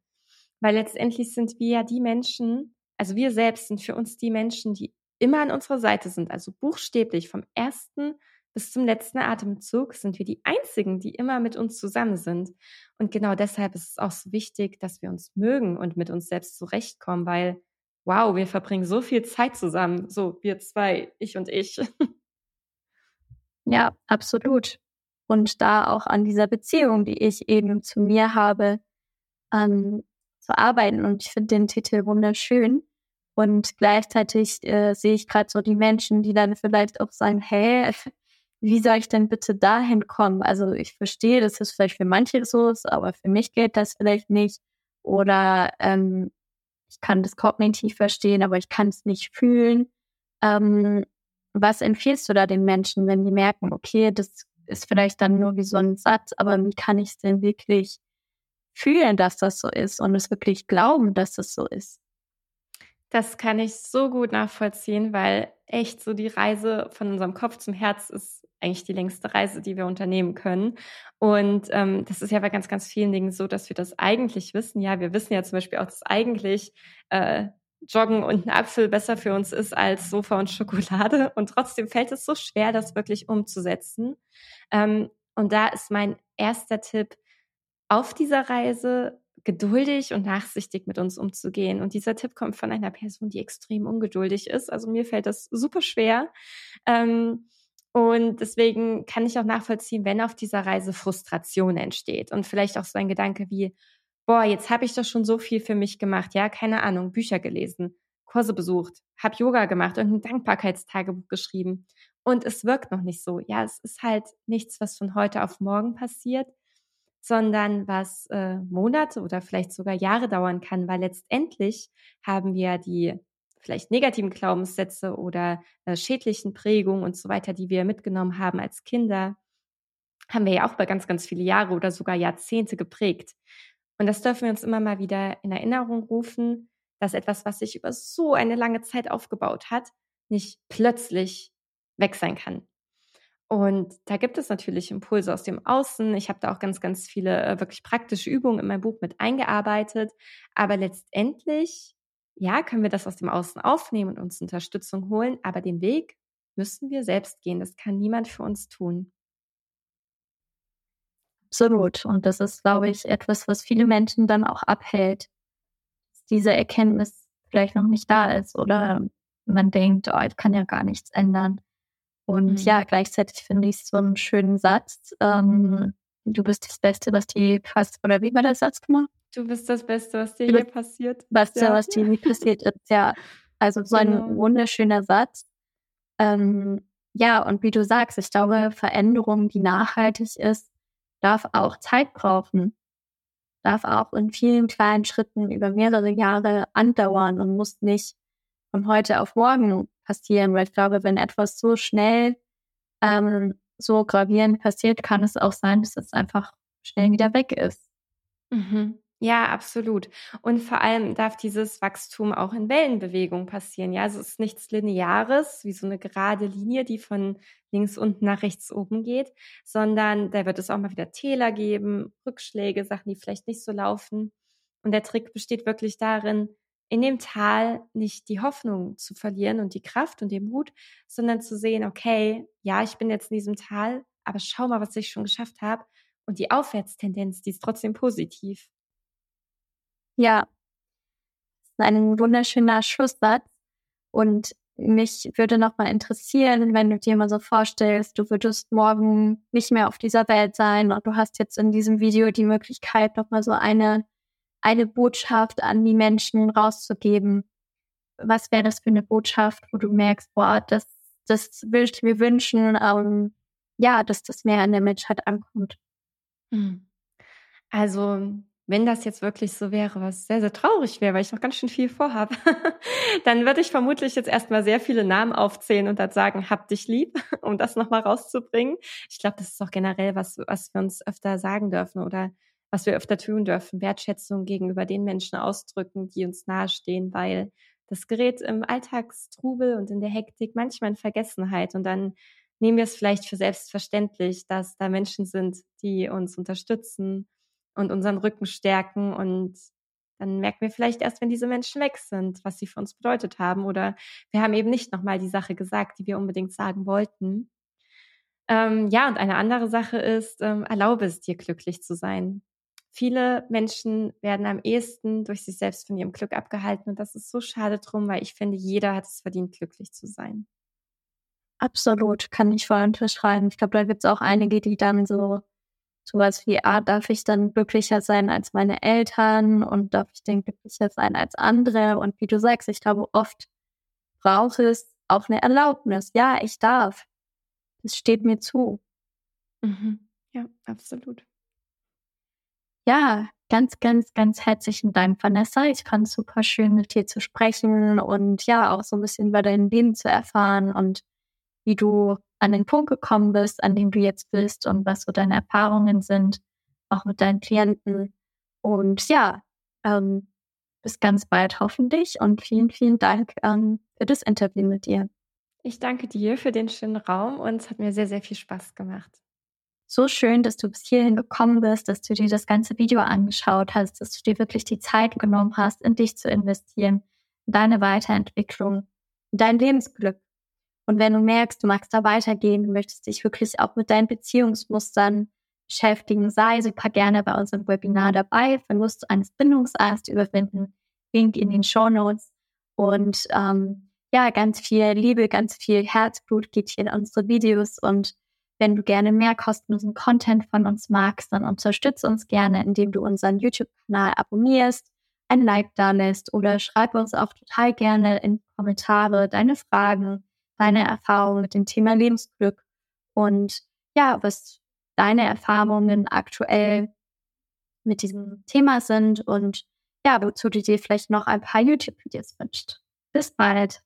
Weil letztendlich sind wir ja die Menschen, also wir selbst sind für uns die Menschen, die immer an unserer Seite sind, also buchstäblich vom ersten bis zum letzten Atemzug sind wir die Einzigen, die immer mit uns zusammen sind. Und genau deshalb ist es auch so wichtig, dass wir uns mögen und mit uns selbst zurechtkommen, weil wow, wir verbringen so viel Zeit zusammen, so wir zwei, ich und ich. Ja, absolut. Und da auch an dieser Beziehung, die ich eben zu mir habe, zu arbeiten. Und ich finde den Titel wunderschön. Und gleichzeitig sehe ich gerade so die Menschen, die dann vielleicht auch sagen, hey, wie soll ich denn bitte dahin kommen? Also ich verstehe, dass das vielleicht für manche so ist, aber für mich geht das vielleicht nicht. Oder ich kann das kognitiv verstehen, aber ich kann es nicht fühlen. Was empfiehlst du da den Menschen, wenn die merken, okay, das ist vielleicht dann nur wie so ein Satz, aber wie kann ich es denn wirklich fühlen, dass das so ist und es wirklich glauben, dass das so ist? Das kann ich so gut nachvollziehen, weil echt so die Reise von unserem Kopf zum Herz ist eigentlich die längste Reise, die wir unternehmen können. Und das ist ja bei ganz, ganz vielen Dingen so, dass wir das eigentlich wissen. Ja, wir wissen ja zum Beispiel auch, dass eigentlich Joggen und ein Apfel besser für uns ist als Sofa und Schokolade. Und trotzdem fällt es so schwer, das wirklich umzusetzen. Und da ist mein erster Tipp auf dieser Reise, geduldig und nachsichtig mit uns umzugehen. Und dieser Tipp kommt von einer Person, die extrem ungeduldig ist. Also mir fällt das super schwer. Und deswegen kann ich auch nachvollziehen, wenn auf dieser Reise Frustration entsteht und vielleicht auch so ein Gedanke wie, boah, jetzt habe ich doch schon so viel für mich gemacht, ja, keine Ahnung, Bücher gelesen, Kurse besucht, habe Yoga gemacht, irgendein Dankbarkeitstagebuch geschrieben und es wirkt noch nicht so. Ja, es ist halt nichts, was von heute auf morgen passiert, sondern was Monate oder vielleicht sogar Jahre dauern kann, weil letztendlich haben wir die vielleicht negativen Glaubenssätze oder schädlichen Prägungen und so weiter, die wir mitgenommen haben als Kinder, haben wir ja auch bei ganz, ganz viele Jahre oder sogar Jahrzehnte geprägt. Und das dürfen wir uns immer mal wieder in Erinnerung rufen, dass etwas, was sich über so eine lange Zeit aufgebaut hat, nicht plötzlich weg sein kann. Und da gibt es natürlich Impulse aus dem Außen. Ich habe da auch ganz, ganz viele wirklich praktische Übungen in mein Buch mit eingearbeitet. Aber letztendlich, ja, können wir das aus dem Außen aufnehmen und uns Unterstützung holen. Aber den Weg müssen wir selbst gehen. Das kann niemand für uns tun. Absolut. Und das ist, glaube ich, etwas, was viele Menschen dann auch abhält. Dass diese Erkenntnis vielleicht noch nicht da ist. Oder man denkt, oh, ich kann ja gar nichts ändern. Und ja, gleichzeitig finde ich so einen schönen Satz. Du bist das Beste, was dir je passiert. Oder wie war der Satz gemacht? Du bist das Beste, was dir je passiert. Was dir je passiert ist, ja. Also so ein wunderschöner Satz. Ja, und wie du sagst, ich glaube, Veränderung, die nachhaltig ist, darf auch Zeit brauchen. Darf auch in vielen kleinen Schritten über mehrere Jahre andauern und muss nicht von heute auf morgen passieren, weil ich glaube, wenn etwas so schnell, so gravierend passiert, kann es auch sein, dass es einfach schnell wieder weg ist. Mhm. Ja, absolut. Und vor allem darf dieses Wachstum auch in Wellenbewegung passieren. Ja, also es ist nichts Lineares, wie so eine gerade Linie, die von links unten nach rechts oben geht, sondern da wird es auch mal wieder Täler geben, Rückschläge, Sachen, die vielleicht nicht so laufen. Und der Trick besteht wirklich darin, in dem Tal nicht die Hoffnung zu verlieren und die Kraft und den Mut, sondern zu sehen, okay, ja, ich bin jetzt in diesem Tal, aber schau mal, was ich schon geschafft habe. Und die Aufwärtstendenz, die ist trotzdem positiv. Ja, das ist ein wunderschöner Schlusssatz. Und mich würde nochmal interessieren, wenn du dir mal so vorstellst, du würdest morgen nicht mehr auf dieser Welt sein und du hast jetzt in diesem Video die Möglichkeit, nochmal so eine Botschaft an die Menschen rauszugeben. Was wäre das für eine Botschaft, wo du merkst, boah, das will ich mir wünschen, ja, dass das mehr an der Menschheit ankommt? Also, wenn das jetzt wirklich so wäre, was sehr, sehr traurig wäre, weil ich noch ganz schön viel vorhabe, dann würde ich vermutlich jetzt erstmal sehr viele Namen aufzählen und dann sagen, hab dich lieb, um das nochmal rauszubringen. Ich glaube, das ist auch generell was wir uns öfter sagen dürfen oder was wir öfter tun dürfen, Wertschätzung gegenüber den Menschen ausdrücken, die uns nahestehen, weil das gerät im Alltagstrubel und in der Hektik manchmal in Vergessenheit und dann nehmen wir es vielleicht für selbstverständlich, dass da Menschen sind, die uns unterstützen und unseren Rücken stärken und dann merken wir vielleicht erst, wenn diese Menschen weg sind, was sie für uns bedeutet haben oder wir haben eben nicht nochmal die Sache gesagt, die wir unbedingt sagen wollten. Und eine andere Sache ist, erlaube es dir, glücklich zu sein. Viele Menschen werden am ehesten durch sich selbst von ihrem Glück abgehalten und das ist so schade drum, weil ich finde, jeder hat es verdient, glücklich zu sein. Absolut, kann ich voll unterschreiben. Ich glaube, da gibt es auch einige, die dann sowas wie, darf ich dann glücklicher sein als meine Eltern und darf ich denn glücklicher sein als andere? Und wie du sagst, ich glaube, oft braucht es auch eine Erlaubnis. Ja, ich darf. Es steht mir zu. Mhm. Ja, absolut. Ja, ganz, ganz, ganz herzlichen Dank, Vanessa. Ich fand es super schön, mit dir zu sprechen und ja, auch so ein bisschen über dein Leben zu erfahren und wie du an den Punkt gekommen bist, an dem du jetzt bist und was so deine Erfahrungen sind, auch mit deinen Klienten. Und ja, bis ganz bald hoffentlich und vielen, vielen Dank für das Interview mit dir. Ich danke dir für den schönen Raum und es hat mir sehr, sehr viel Spaß gemacht. So schön, dass du bis hierhin gekommen bist, dass du dir das ganze Video angeschaut hast, dass du dir wirklich die Zeit genommen hast, in dich zu investieren, in deine Weiterentwicklung, in dein Lebensglück. Und wenn du merkst, du magst da weitergehen, du möchtest dich wirklich auch mit deinen Beziehungsmustern beschäftigen, sei super gerne bei unserem Webinar dabei. Wenn du eine Bindungsangst überwinden, Link in den Shownotes. Und ganz viel Liebe, ganz viel Herzblut geht hier in unsere Videos. Und wenn du gerne mehr kostenlosen Content von uns magst, dann unterstütze uns gerne, indem du unseren YouTube-Kanal abonnierst, ein Like da lässt oder schreib uns auch total gerne in die Kommentare deine Fragen, deine Erfahrungen mit dem Thema Lebensglück und ja, was deine Erfahrungen aktuell mit diesem Thema sind und ja, wozu du dir vielleicht noch ein paar YouTube-Videos wünschst. Bis bald!